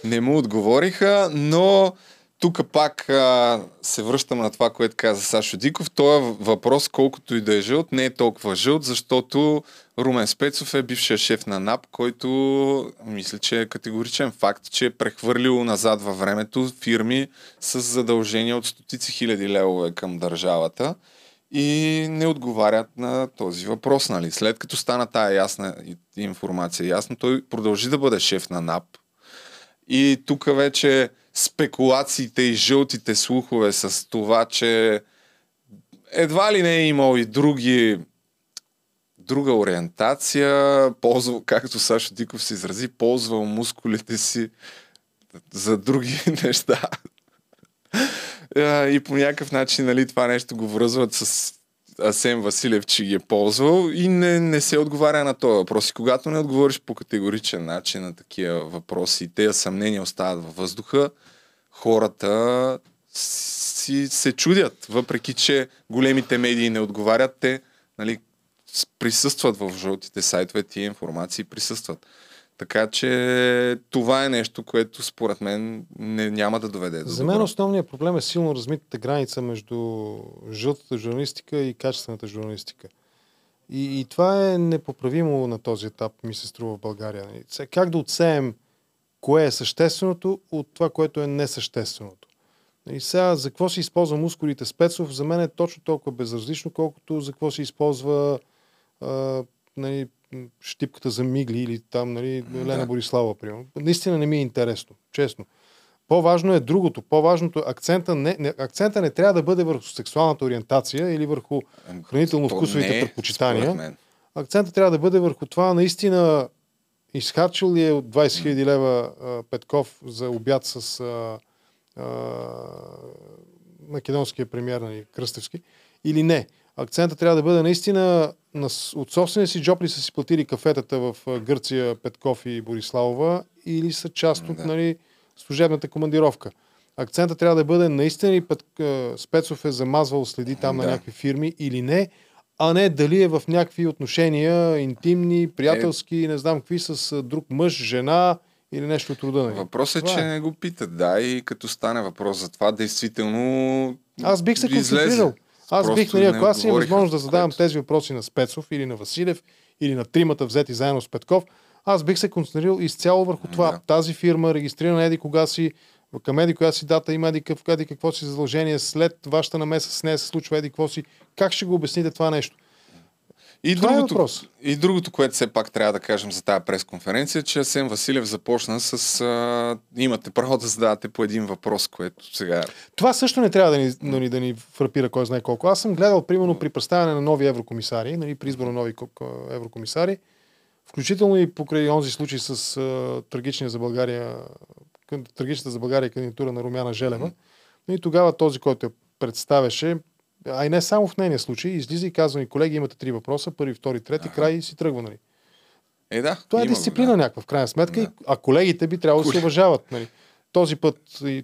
Не му отговориха, но тук пак а, се връщам на това, което каза Сашо Диков. Той е въпрос, колкото и да е жълт, не е толкова жълт, защото Румен Спецов е бившия шеф на НАП, който мисля, че е категоричен факт, че е прехвърлил назад във времето фирми с задължения от стотици хиляди левове към държавата и не отговарят на този въпрос. Нали? След като стана тая ясна информация ясно, той продължи да бъде шеф на НАП. И тук вече спекулациите и жълтите слухове с това, че едва ли не е имал и други друга ориентация, ползвал, както Сашо Диков се изрази, ползвал мускулите си за други неща. И по някакъв начин, нали, това нещо го връзват с Асен Василев, че ги е ползвал и не, не се отговаря на този въпрос. И когато не отговориш по категоричен начин на такива въпроси и тези съмнения остават във въздуха, хората си се чудят. Въпреки че големите медии не отговарят, те, нали, присъстват в жълтите сайтове, тия информации присъстват. Така че това е нещо, което според мен не, няма да доведе до добро. За мен основният проблем е силно размитата граница между жълтата журналистика и качествената журналистика. И, и това е непоправимо на този етап, ми се струва в България. Как да отсеем кое е същественото от това, което е несъщественото? И сега за какво се използва мускулите Спецов, за мен е точно толкова безразлично, колкото за какво се използва а, нали, щипката за мигли или там, нали, Лена да. Борислава, примерно. Наистина не ми е интересно, честно. По-важно е другото. По-важното, акцента не, не, акцента не трябва да бъде върху сексуалната ориентация или върху хранително-вкусовите предпочитания. Акцента трябва да бъде върху това, наистина изхарчил ли е от двайсет хиляди лева а, Петков за обяд с а, македонския премиер, нали, Кръстевски, или не. Акцентът трябва да бъде наистина на, от собствения си джоб ли са си платили кафетата в Гърция, Петков и Бориславова, или са част от, да. нали, служебната командировка. Акцентът трябва да бъде наистина ли Пет, Спецов е замазвал следи там да. на някакви фирми или не, а не дали е в някакви отношения интимни, приятелски, не знам какви, с друг мъж, жена, или нещо от рода. Въпросът е, че е. не го питат, да, и като стане въпрос за това, действително. Аз бих се концентрирал. Аз бих, нали, ако аз имам възможност да задавам тези въпроси на Спецов или на Василев или на тримата взети заедно с Петков, аз бих се концентрирал изцяло върху това. Да. Тази фирма, регистрирана еди кога си, към еди коя си дата, има еди какво си задължение, след вашата намеса с нея се случва еди какво си. Как ще го обясните това нещо? И другото, е и другото, което все пак трябва да кажем за тази пресконференция, че Асен Василев започна с а, имате право да задавате по един въпрос, което сега... Това също не трябва да ни, нали, да ни фрапира кой знае колко. Аз съм гледал, примерно, при представяне на нови еврокомисари, нали, при избор на нови еврокомисари, включително и покрай онзи случай с а, трагичния за България, трагичната за България кандидатура на Румяна Желева. Mm-hmm. И тогава този, който я представяше, а и не само в нейния случай, излиза и казва ми, колеги, имате три въпроса, първи, втори, трети, ага. Край и си тръгва, нали? Е, да. Това е дисциплина да. някаква, в крайна сметка, да. А колегите би трябвало Кули. да се уважават, нали? Този път,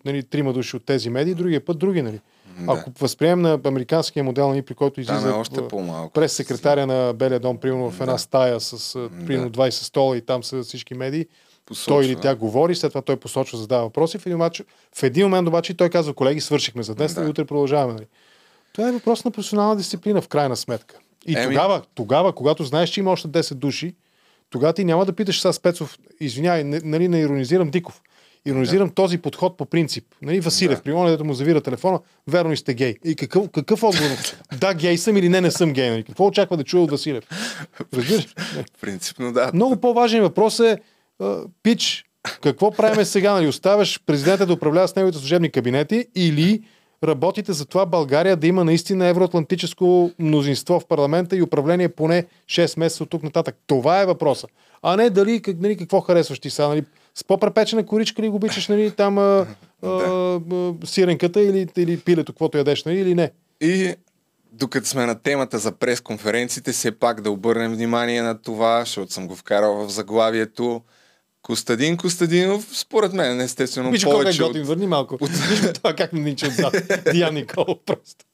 нали, трима души от тези медии, другия път други, нали? Да. Ако възприемем на американския модел, нали, при който излиза през секретаря на Белия дом, примерно в една да. стая с примерно двайсет стола и там са всички медии, посочва. Той или тя говори, след това той посочва, задава въпроси, в един момент, в един момент обаче той казва, колеги, свършихме за днес, да. утре продължаваме, нали? Това е въпрос на професионална дисциплина, в крайна сметка. И Еми... тогава, тогава, когато знаеш, че има още десет души, тогава ти няма да питаш сега Спецов, извинявай, нали, не иронизирам Диков. Иронизирам да. този подход по принцип. Нали, Василев, да. примерно, дето му завира телефона, верно и сте гей. И какъв, какъв отговор? Да, гей съм или не, не съм гей. Нали? Какво очаква да чуя от Василев? Разбираш? Принципно, да. Много по-важен въпрос е а, пич, какво правиме сега? Нали? Оставяш президента да управлява с неговите служебни кабинети или работите за това България да има наистина евроатлантическо мнозинство в парламента и управление поне шест месеца от тук нататък. Това е въпроса. А не дали как, нали, какво харесваш ти са. Нали, с по-препечена коричка ли го обичаш, нали, там а, а, а, сиренката или, или пилето, каквото ядеш, нали, или не. И докато сме на темата за пресконференциите, все пак да обърнем внимание на това, защото съм го вкарал в заглавието. Костадин Костадинов, според мен, естествено, Бичко, повече от... Виж върни малко. От... това как ми ничи отзад. Диан Николов просто.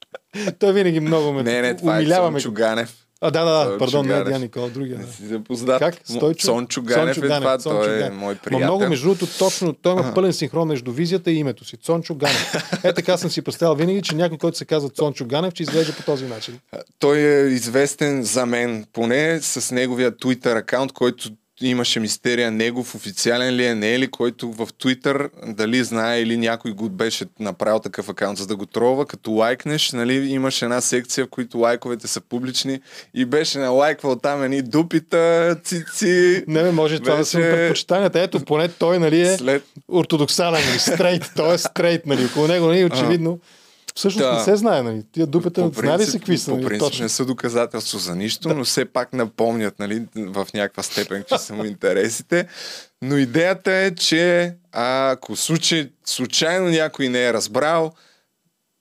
Той винаги много ме... Не, не, това умиляваме. Е Сончо Ганев. А, да, да, да, пардон, не е Диан Николов, другия. Не си запознат. Как? Стойчо? Сончо Ганев е това, Сончо той Ганев. Е мой приятел. Но много, между другото, точно, той има пълен синхрон между визията и името си. Сончо Ганев. Е, така съм си представил винаги, че някой, който се казва Сончо Ганев, че изглежда по този начин. Той е известен за мен, поне с неговия Twitter акаунт, който имаше мистерия, негов официален ли е, не е ли, който в Twitter дали знае или някой го беше направил такъв акаунт, за да го тролва, като лайкнеш, нали, имаш една секция, в която лайковете са публични и беше налайквал там едни дупита, цици. Не бе, може беше... това да са предпочитанията. Ето, поне той, нали, е след... ортодоксален, нали, стрейт, той е стрейт, нали, около него, нали, очевидно. Всъщност да. не се знае, нали? Тия дупета знае ли се какви са? По принцип точно? Не са доказателство за нищо, да. но все пак напомнят, нали, в някаква степен, че са му интересите. Но идеята е, че ако случай, случайно някой не е разбрал,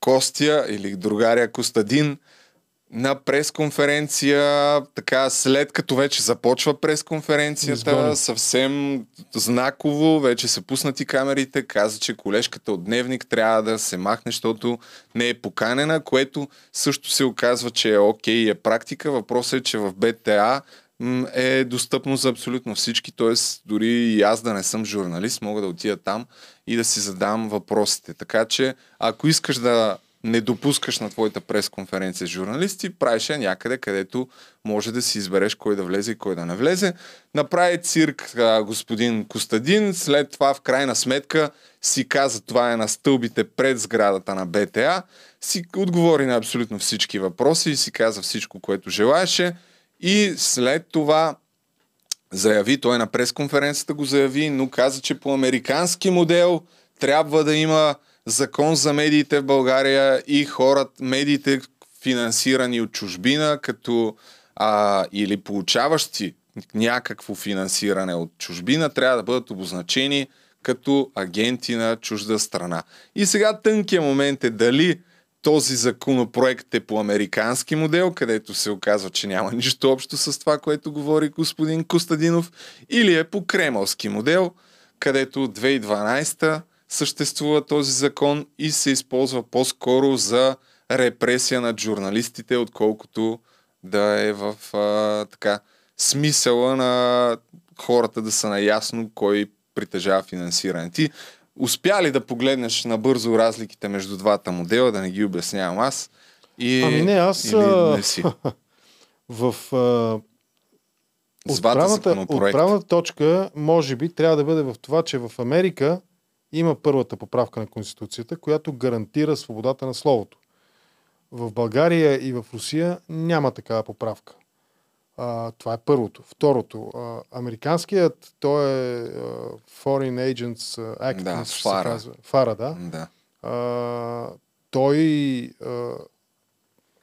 Костя или другаря Костадин на пресконференция, така след като вече започва пресконференцията, Избори. съвсем знаково, вече са пуснати камерите, каза, че колежката от Дневник трябва да се махне, защото не е поканена, което също се оказва, че е окей, е практика. Въпросът е, че в БТА е достъпно за абсолютно всички, т.е. дори и аз да не съм журналист, мога да отида там и да си задам въпросите. Така че, ако искаш да не допускаш на твоята пресконференция журналисти, правиш я някъде, където може да си избереш кой да влезе и кой да не влезе. Направи цирк а, господин Костадин, след това в крайна сметка си каза, това е на стълбите пред сградата на БТА, си отговори на абсолютно всички въпроси и си каза всичко, което желаеше и след това заяви, той на пресконференцията го заяви, но каза, че по американски модел трябва да има закон за медиите в България и хората, медиите финансирани от чужбина, като а, или получаващи някакво финансиране от чужбина, трябва да бъдат обозначени като агенти на чужда страна. И сега тънкият момент е дали този законопроект е по американски модел, където се оказва, че няма нищо общо с това, което говори господин Костадинов, или е по кремълски модел, където две хиляди и дванайсета съществува този закон и се използва по-скоро за репресия на журналистите, отколкото да е в а, така, смисъла на хората да са наясно кой притежава финансиране. Ти успя ли да погледнеш набързо разликите между двата модела, да не ги обяснявам аз? И... Ами не, аз... Или не си? в а... Отправната, отправната точка може би трябва да бъде в това, че в Америка има първата поправка на Конституцията, която гарантира свободата на словото. В България и в Русия няма такава поправка. А, това е първото. Второто, а, американският, той е а, Foreign Agents Act, да, фара. Фара, да. Да. А, той, а,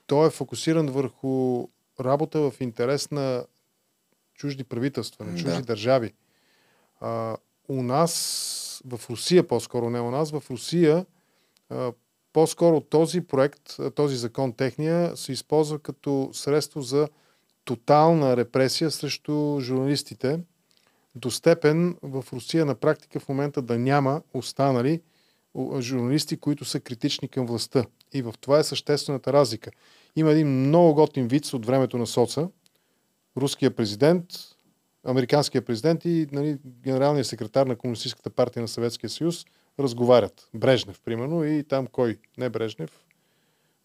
той е фокусиран върху работа в интерес на чужди правителства, на чужди да. държави. А, у нас, в Русия по-скоро, не у нас, в Русия а, по-скоро този проект, този закон техния, се използва като средство за тотална репресия срещу журналистите, до степен в Русия на практика в момента да няма останали журналисти, които са критични към властта. И в това е съществената разлика. Има един много готин виц от времето на соца. Руският президент, американският президент и нали, генералният секретар на Комунистическата партия на Съветския съюз разговарят. Брежнев, примерно, и там кой? Не Брежнев.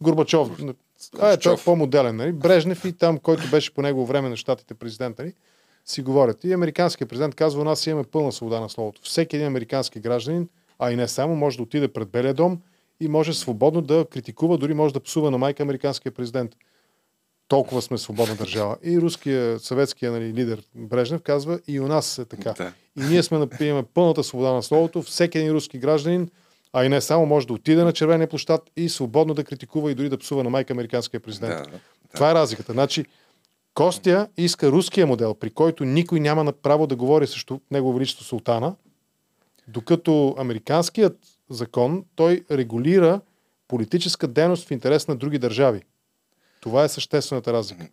Горбачов. Горбачов. А, е, той е по-моделен. Нали? Брежнев и там, който беше по негово време на щатите президента, нали, си говорят. И американският президент казва, нас имаме пълна свобода на словото. Всеки един американски гражданин, а и не само, може да отиде пред Белия дом и може свободно да критикува, дори може да псува на майка американския президент. Толкова сме свободна държава. И руския, съветския нали, лидер Брежнев казва, и у нас е така. Да. И ние сме имаме пълната свобода на словото. Всеки един руски гражданин, а и не само, може да отиде на червения площад и свободно да критикува и дори да псува на майка американския президент. Да, да. Това е разликата. Значи, Костя иска руския модел, при който никой няма право да говори срещу Негово Величество Султана, докато американският закон, той регулира политическа дейност в интерес на други държави. Това е съществената разлика.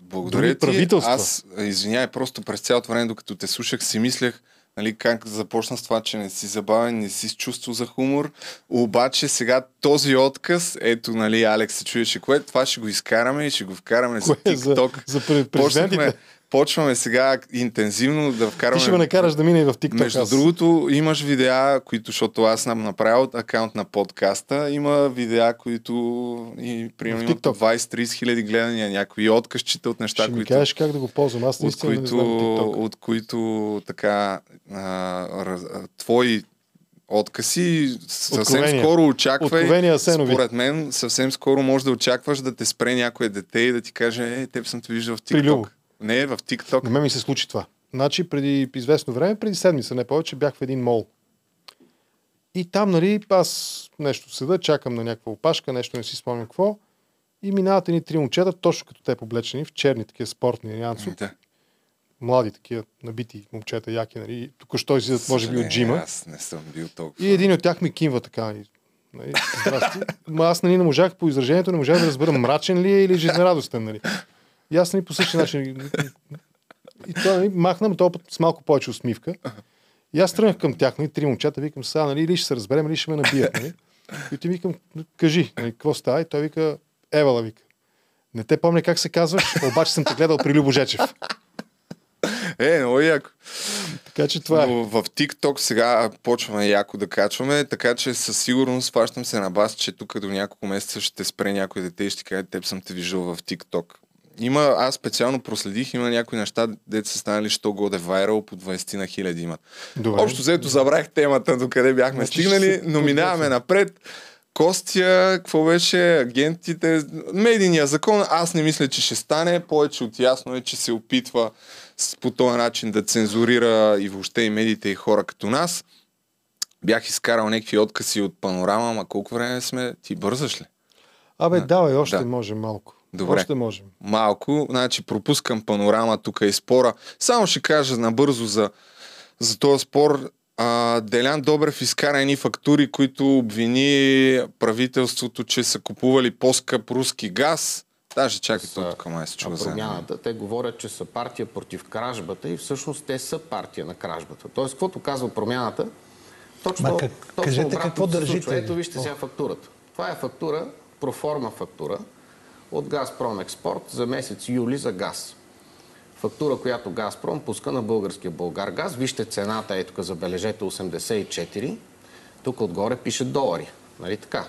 Благодаря ти. Аз, извинявай, просто през цялото време, докато те слушах, си мислех, нали, как започна с това, че не си забавен, не си с чувство за хумор. Обаче сега този отказ, ето, нали, Алекс се чуеше, кое това ще го изкараме и ще го вкараме за TikTok. За, за Почнахме, почваме сега интензивно да вкарваме... Ти ще ме накараш да мине и в TikTok. Между аз. другото, имаш видеа, които, защото аз съм направил акаунт на подкаста, има видеа, които и примерно двайсет-трийсет хиляди гледания, някои откъсчета от неща, ще които... Ще ми кажеш как да го ползвам, аз наистина не знам TikTok. От които така а, твои откъси съвсем Откровения. скоро очаквай. Откровения, според мен, съвсем скоро може да очакваш да те спре някое дете и да ти каже, е, теб съм те виждал в TikTok. Не, в TikTok. На мен ми се случи това. Значи, преди известно време, преди седмица, не повече, бях в един мол. И там, нали, аз нещо седа, чакам на някаква опашка, нещо не си спомням какво. И минават едни три момчета, точно като те облечени, в черни такива спортни янци. Да. Млади такива набити момчета, яки, нали. Току-що излизат, може би, от джима. Аз не съм бил толкова. И един от тях ми кимва така. Нали, здрасти. Аз, нали, не можах по изражението, не можах да разбера мрачен ли е или жизнерадостен, нали. И аз ни по същия начин. И това ми махна, този път с малко повече усмивка. И аз тръгнах към тях, нали, три момчета, викам сега, нали, или ще се разберем, или ще ме набият. Нали? И ти викам, кажи, нали, какво става? И той вика, Евала, вика. Не те помня как се казваш, обаче съм те гледал при Любо Жечев. Е, много яко. Така че това е. Но в TikTok сега почваме яко да качваме, така че със сигурност хващам се на бас, че тук до няколко месеца ще спре някой дете и ще каже, теб съм те виждал в TikTok. Има, аз специално проследих, има някои неща, дето са станали що годе вайрал, по двайсет на хиляди има. Добре. Общо взето забрах темата, докъде бяхме Мачи стигнали, но минаваме се напред. Костя, какво беше, агентите, медийния закон, аз не мисля, че ще стане, повече от ясно е, че се опитва по този начин да цензурира и въобще и медиите, и хора като нас. Бях изкарал някакви откъси от Панорама, ама колко време сме, ти бързаш ли? Абе, да. давай, още да. може малко. Добре, можем. малко. Значи пропускам Панорама, тук и спора. Само ще кажа набързо за, за този спор. А, Делян Добрев изкара едни фактури, които обвини правителството, че са купували по-скъп руски газ. Даже чакай са... тук, май се чува за промяната. Те говорят, че са партия против кражбата и всъщност те са партия на кражбата. Тоест, каквото казва промяната, точно, Ба, как... точно кажете, какво държите. Ето вижте сега фактурата. Това е фактура, проформа фактура от Газпром Експорт за месец юли за газ. Фактура, която Газпром пуска на българския Българгаз. Вижте цената, е тук, забележете, осемдесет и четири. Тук отгоре пише долари. Нали така?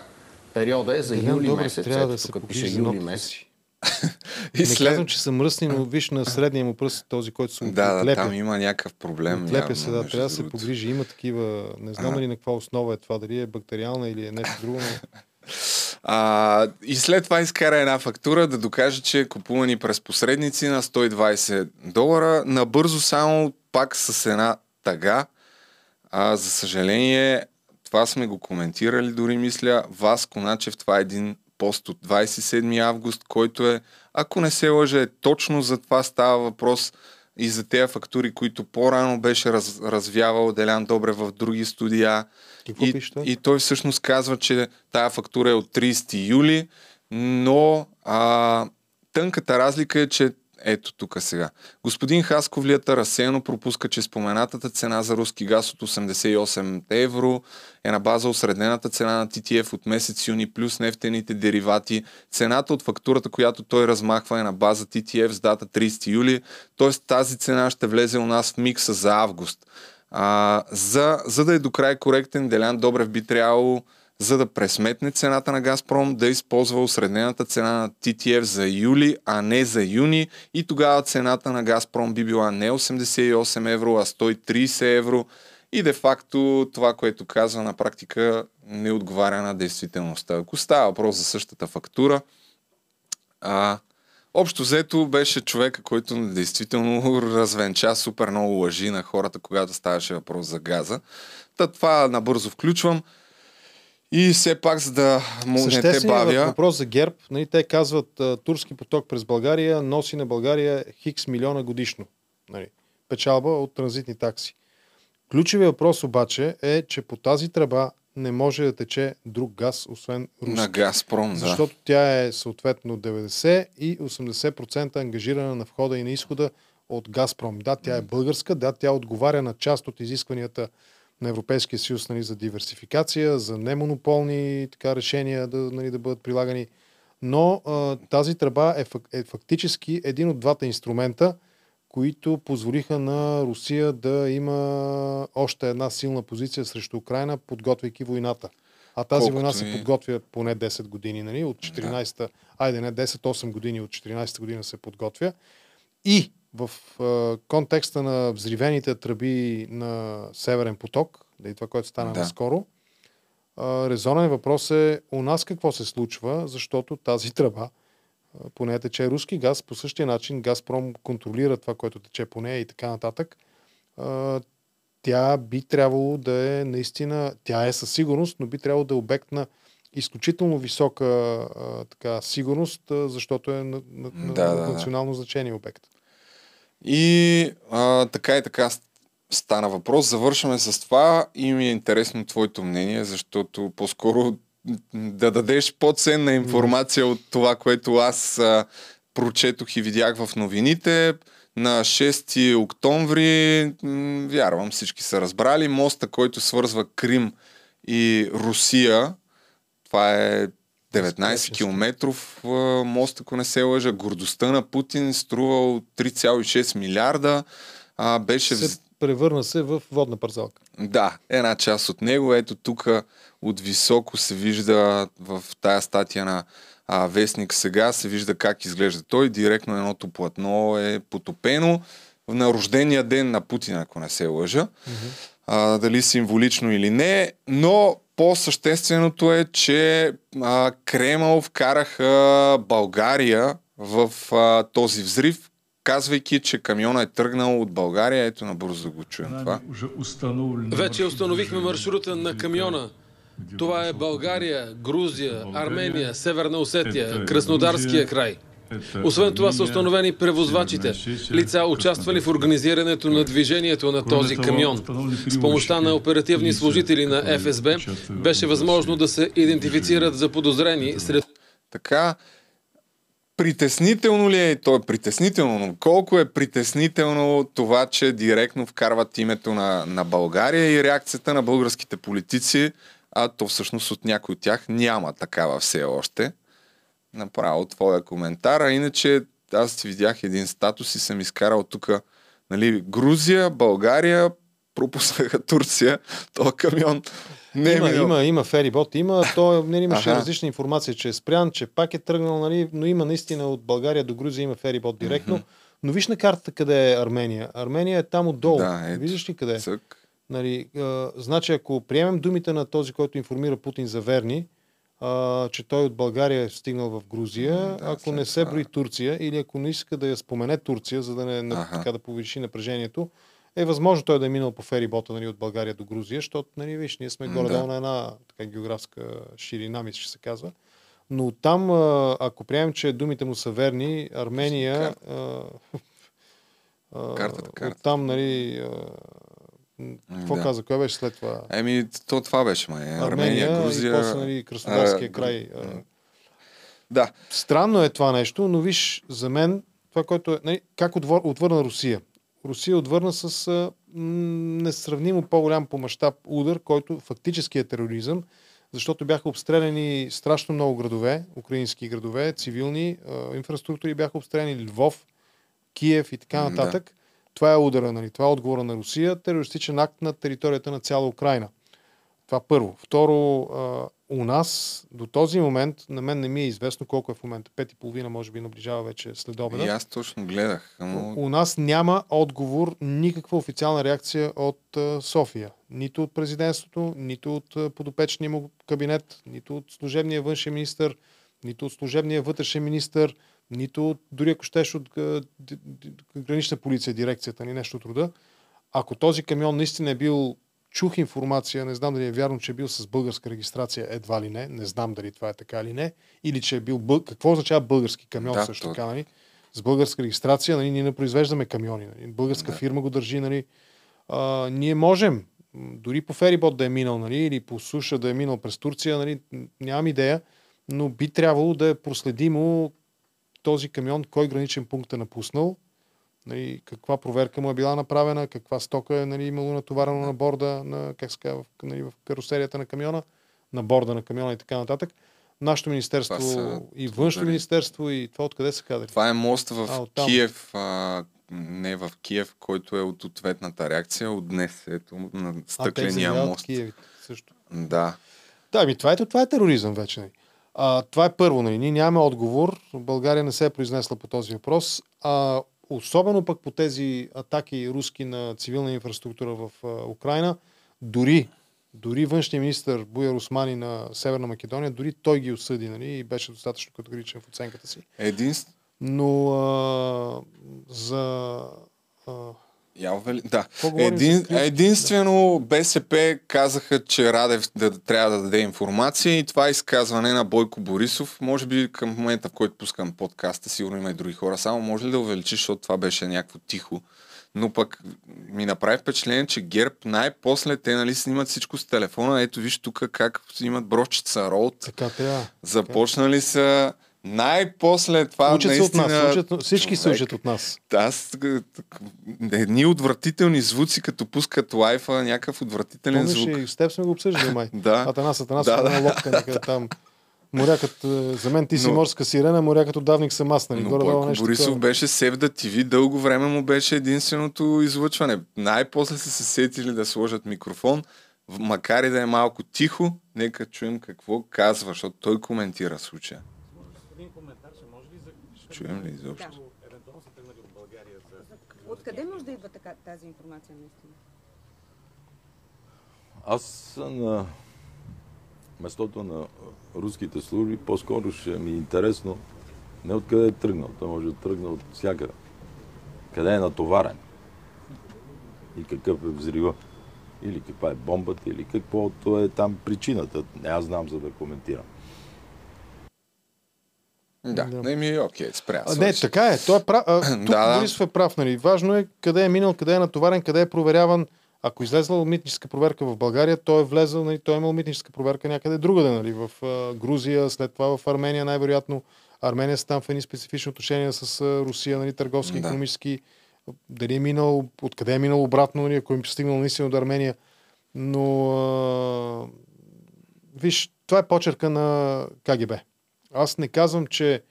Периода е за юли месец. Ето тук пише юли месец. И не след... казвам, че са мръсни, но виж на средния му пръст този, който се отлепя. Да, да, там има някакъв проблем. Отлепя се, да, трябва да се погрижи. Има такива, не знам дали на каква основа е това, дали е бактериална или е нещо друго. Но... А, и след това изкара една фактура да докаже, че е купувани през посредници на сто и двайсет долара. Набързо само пак с една тъга. А, за съжаление, това сме го коментирали дори, мисля, Васко Начев, това е един пост от двайсет и седми август, който е, ако не се лъжа, е точно за това става въпрос и за тези фактури, които по-рано беше раз, развявал Делян Добрев в други студия. И, и той всъщност казва, че тая фактура е от трийсети юли, но а, тънката разлика е, че ето тук сега. Господин Хасковлията разсеяно пропуска, че споменатата цена за руски газ от осемдесет и осем евро е на база осреднената цена на Т Т Ф от месец юни плюс нефтените деривати. Цената от фактурата, която той размахва, е на база Т Т Ф с дата трийсети юли, т.е. тази цена ще влезе у нас в микса за август. А, за, за да е до край коректен, Делян Добрев би трябвало, за да пресметне цената на Газпром, да използва усреднената цена на Т Т Ф за юли, а не за юни, и тогава цената на Газпром би била не осемдесет и осем евро, а сто и трийсет евро, и де факто това, което казва, на практика не отговаря на действителността. Ако става въпрос за същата фактура, а, общо взето беше човека, който действително развенча супер много лъжи на хората, когато ставаше въпрос за газа. Та това набързо включвам. И все пак, за да му не те бавя... въпрос за ГЕРБ. Нали, те казват, турски поток през България носи на България хикс милиона годишно. Нали, печалба от транзитни такси. Ключовият въпрос обаче е, че по тази тръба не може да тече друг газ, освен руски. На Газпром, да. Защото тя е съответно деветдесет и осемдесет процента ангажирана на входа и на изхода от Газпром. Да, тя е българска, да, тя отговаря на част от изискванията на Европейския съюз, нали, за диверсификация, за немонополни така решения да, нали, да бъдат прилагани. Но а, тази тръба е, фак, е фактически един от двата инструмента, които позволиха на Русия да има още една силна позиция срещу Украина, подготвяйки войната. А тази Колкото война се и... подготвя поне десет години, нали, от четиринайсета, да. Айде не, десет осем години, от четиринайсета година се подготвя. И в е, контекста на взривените тръби на Северен поток, да и това, което стана да. наскоро, е, резонен въпрос е у нас какво се случва, защото тази тръба, е, по нея тече руски газ, по същия начин Газпром контролира това, което тече по нея и така нататък. Е, тя би трябвало да е наистина, тя е със сигурност, но би трябвало да е обект на изключително висока е, така, сигурност, е, защото е на, на, да, на национално да, да. значение обект. И а, така и така стана въпрос. Завършваме с това и ми е интересно твоето мнение, защото по-скоро да дадеш по-ценна информация от това, което аз а, прочетох и видях в новините. На шести октомври, м- вярвам, всички са разбрали, моста, който свързва Крим и Русия, това е деветнайсет километров мост, ако не се лъжа. Гордостта на Путин, струвал три цяло и шест милиарда. А, беше... се превърна се в водна парзалка. Да, една част от него. Ето тук от високо се вижда в тая статия на а, Вестник сега, се вижда как изглежда той. Директно едното платно е потопено на рождения ден на Путин, ако не се лъжа. Mm-hmm. А, дали символично или не, но по-същественото е, че а, Кремъл вкараха България в а, този взрив, казвайки, че камиона е тръгнал от България. Ето набързо го чуем това. Вече установихме маршрута на камиона. Това е България, Грузия, Армения, Северна Осетия, Краснодарския край. Освен това са установени превозвачите, лица участвали в организирането на движението на този камион. С помощта на оперативни служители на Ф С Б беше възможно да се идентифицират заподозрени сред... Така, притеснително ли е? То е притеснително, но колко е притеснително това, че директно вкарват името на, на България и реакцията на българските политици, а то всъщност от някой от тях няма такава все още. Направо твоя коментар, а иначе аз видях един статус и съм изкарал тук, нали, Грузия, България, пропуснаха Турция, този камион Не, има, има, има ферибот, има, то не имаше ага. различна информация, че е спрян, че пак е тръгнал, нали, но има наистина от България до Грузия има ферибот директно. Mm-hmm. Но виж на картата къде е Армения. Армения е там отдолу. Да, е, виждаш ли къде е? Нали, а, значи ако приемем думите на този, който информира Путин за верни, а, че той от България е стигнал в Грузия, да, ако не се брои Турция или ако не иска да я спомене Турция, за да не ага. така да повиши напрежението, е възможно той да е минал по ферибота, нали, от България до Грузия, защото, нали, виж, ние сме горе-долу на една така географска ширина, мисля, ще се казва. Но там, ако приемем, че думите му са верни, Армения а, а, картата, картата. Оттам, нали, какво да. каза, кой беше след това? Еми, то това беше, май. Армения, Армения Грузия... и после, нали, Краснодарския а, край. А... Да. Странно е това нещо, но виж, за мен, това, което е, нали, как отвор... отвърна Русия. Русия отвърна с а, несравнимо по-голям по мащаб удар, който фактически е тероризъм, защото бяха обстреляни страшно много градове, украински градове, цивилни а, инфраструктури, бяха обстреляни Львов, Киев и така нататък. Да. Това е удара, нали? Това е отговора на Русия, терористичен акт на територията на цяла Украина. Това първо. Второ, а, у нас до този момент, на мен не ми е известно колко е в момента, пет и половина може би наближава вече следобеда. И аз точно гледах. Ама... У нас няма отговор, никаква официална реакция от а, София. Нито от президентството, нито от а, подопечния му кабинет, нито от служебния външен министър, нито от служебния вътрешен министър, нито от, дори ако щеш от а, д, д, гранична полиция, дирекцията ни, нещо от рода. Ако този камион наистина е бил... Чух информация, не знам дали е вярно, че е бил с българска регистрация, едва ли не. Не знам дали това е така или не. Или че е бил... Бъл... Какво означава български камион, да, също така? Нали? С българска регистрация, нали, ние не произвеждаме камиони. Нали? Българска да. фирма го държи. Нали? А, ние можем. Дори по ферибот да е минал, нали, или по суша да е минал през Турция, нали, нямам идея, но би трябвало да е проследимо този камион, кой граничен пункт е напуснал, нали, каква проверка му е била направена, каква стока е, нали, имало натоварено на борда, на, как ска, в, нали, в карусерията на камиона, на борда на камиона и така нататък. Нашето министерство са... и външно министерство и това откъде са кадри? Това е мост в а, оттам... Киев, а, не в Киев, който е от ответната реакция от днес. Ето, на стъкления а, мост. Киев, също. Да. Да, ми, това, е, това е тероризъм вече. Не. А, това е първо. Не. Ние нямаме отговор. България не се е произнесла по този въпрос. А особено пък по тези атаки руски на цивилна инфраструктура в а, Украина, дори, дори външният министър Буяр Османи на Северна Македония, дори той ги осъди, нали, и беше достатъчно категоричен в оценката си. Единствено. Но а, за... А... Явели... Да. Един... Единствено БСП казаха, че Радев да, трябва да даде информация и това изказване на Бойко Борисов, може би към момента, в който пускам подкаста, сигурно има и други хора, само може ли да увеличиш, защото това беше някакво тихо. Но пък ми направи впечатление, че ГЕРБ най-после те, нали, снимат всичко с телефона. Ето виж тук как имат брошчица, ролт. Така трябва. Започнали са... Най-после това учат наистина... От нас, учат, всички се учат от нас. Аз... Едни отвратителни звуци, като пускат лайфа, някакъв отвратителен Помниш, звук. Помниш, и с теб сме го обсъждали, май. да. Атанас, Атанас, да, да, лодка, да, да. Там. Морякът, за мен ти си но, морска сирена, морякът отдавник съм аз. Нали? Но Бойко Борисов това... беше Севда ТВ, дълго време му беше единственото излъчване. Най-после са се сетили да сложат микрофон, макар и да е малко тихо, нека чуем какво казва, защото той коментира случая. Чуем ли изобщо? Откъде може да идва така, тази информация наистина? Аз на местото на руските служби по-скоро ще ми е интересно не откъде е тръгнал. Той може да тръгне от всякъде. Къде е натоварен? И какъв е взрива? Или каква е бомбата? Или каквото е там причината? Не, аз знам, за да коментирам. Да, да. Не ми е окей, спря. А, не, така е. Той е прав. А, тук да, Борисов е прав, нали. Важно е къде е минал, къде е натоварен, къде е проверяван. Ако излезла митническа проверка в България, той е влезъл, нали, той е имал митническа проверка някъде другаде, нали, в а, Грузия, след това в Армения, най-вероятно. Армения са там в едни специфични отношения с а, Русия, нали, търговски, да. Економически. Дали е минал, откъде е минал обратно, нали, ако им стигнал наистина до Армения. Но а, виж, това е почерка на КГБ. Аз не казвам, че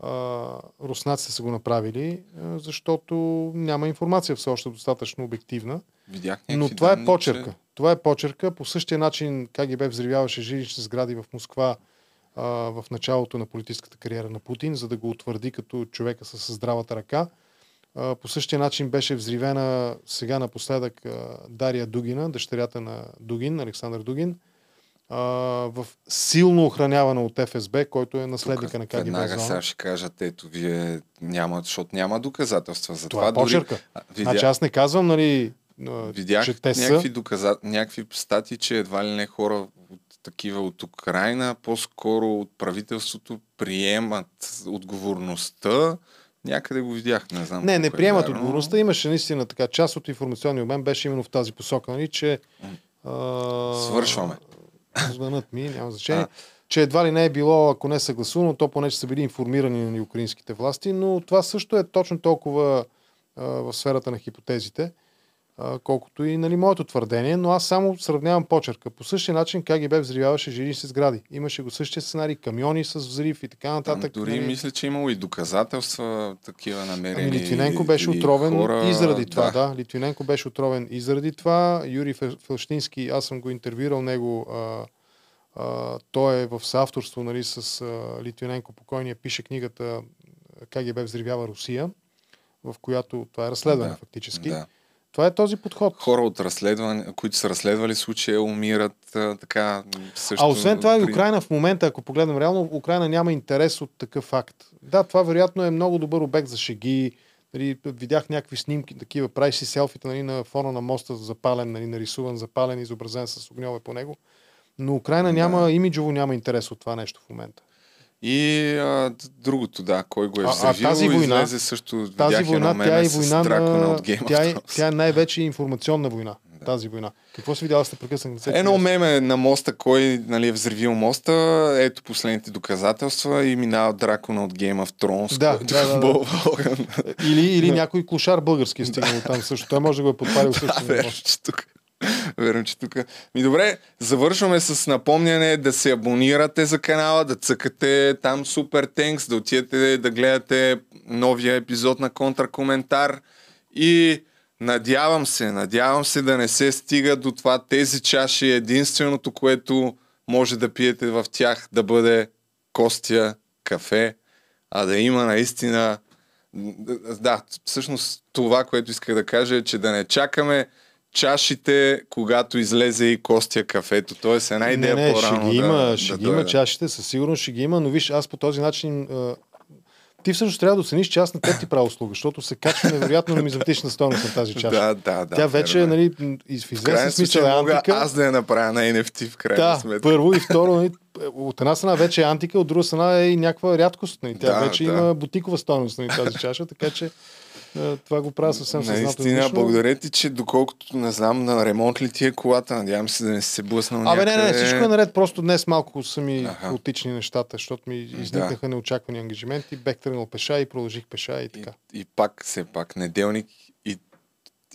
а, руснаците са го направили, а, защото няма информация все още достатъчно обективна. Видях, но това е почерка. Че... Това е почерка. По същия начин КГБ взривяваше жилищни сгради в Москва а, в началото на политическата кариера на Путин, за да го утвърди като човека с здравата ръка. А, по същия начин беше взривена сега напоследък а, Дария Дугина, дъщерята на Дугин, Александър Дугин, а, в силно охранявана от ФСБ, който е наследника тук на КГБ. Веднага сега ще кажат, ето вие няма, защото няма доказателства за това. Това е почерка. Дори... Видя... Значи аз не казвам, нали... Видях някакви, доказа... някакви статии, че едва ли не хора от такива от Украина, по-скоро от правителството приемат отговорността. Някъде го видях, не знам. Не, не приемат е отговорността. Имаше наистина така. Част от информационния обмен беше именно в тази посока. Нали, че, а... Свършваме. Звънът ми, няма значение. А. Че едва ли не е било, ако не е съгласувано, то поне че са били информирани на украинските власти, но това също е точно толкова а, в сферата на хипотезите, колкото и нали, моето твърдение, но аз само сравнявам почерка. По същия начин КГБ взривяваше жилищни сгради. Имаше го същия сценарий, камиони с взрив и така нататък. Там дори нали... мисля, че имало и доказателства такива намерени. Ами, Литвиненко беше отровен хора... и заради да. това. Да. Литвиненко беше отровен и заради това. Юрий Фелштински, аз съм го интервюирал него. А, а, той е в съавторство нали, с а, Литвиненко покойния. Пише книгата КГБ взривява Русия, в която това е разследване да. фактически. Да. Това е този подход. Хора от разследване, които са разследвали случая, умират а, така също. А освен това и Украина в момента, ако погледнем реално, Украина няма интерес от такъв факт. Да, това вероятно е много добър обект за шеги. Нали, видях някакви снимки, такива, правиш си селфите нали, на фона на моста запален, нали, нарисуван, запален, изобразен с огньове по него. Но Украина няма, да. имиджово няма интерес от това нещо в момента. И а, другото, да, кой го е взривил, излезе също, тази война, тя е война на... Тя е, тя е най-вече информационна война, да. тази война. Какво си видял, сте прекъсна? Едно меме на моста, кой нали, е взривил моста, ето последните доказателства и минава дракона от Game of Thrones. Да, да, да, да. Или, или някой клошар български е стигнал да. там също. Той може да го е подпарил също. Да, верно, че тук. Верно, че тук. Ми добре, завършваме с напомняне да се абонирате за канала, да цъкате там супер тенкс, да отидете да гледате новия епизод на Контракоментар и надявам се, надявам се да не се стига до това тези чаши. Единственото, което може да пиете в тях да бъде Костя кафе, а да има наистина... Да, всъщност това, което исках да кажа е, че да не чакаме чашите, когато излезе и Костя кафето. Тоест една идея не, не, по-рано. Ще ги има, да, ще да ги има чашите, със сигурност ще ги има, но виж, аз по този начин а... ти всъщност трябва да оцениш, че аз на теб ти правя услуга, защото се качва невероятно нумизматична стойност на тази чаша. Да, да, да. Тя вече е, нали, в известен смисъл е антика. Аз да я направя на ен еф ти в крайна да, сметка. Първо и второ, от една страна вече е антика, от друга страна е и някаква рядкост. Нали. Тя да, вече да. има бутикова стойност на тази чаша, така че това го правя съвсем съзнателно. Наистина, благодаря ти, че доколкото не знам на ремонт ли ти е колата, надявам се да не си се блъснал някъде. Абе не, не, всичко е наред, просто днес малко са ми хаотични нещата, защото ми изникнаха да. неочаквани ангажименти, бех тръгнал пеша и продължих пеша и така. И, и пак, все пак, неделник и,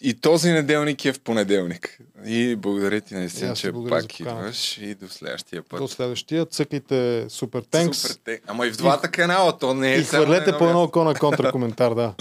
и този неделник е в понеделник. И благодаря ти наистина, че пак идваш и до следващия път. До следващия, цъкайте Супер Тенкс. Ама и в двата канала, то не е. И хвърлете по едно око на Контракоментар, да.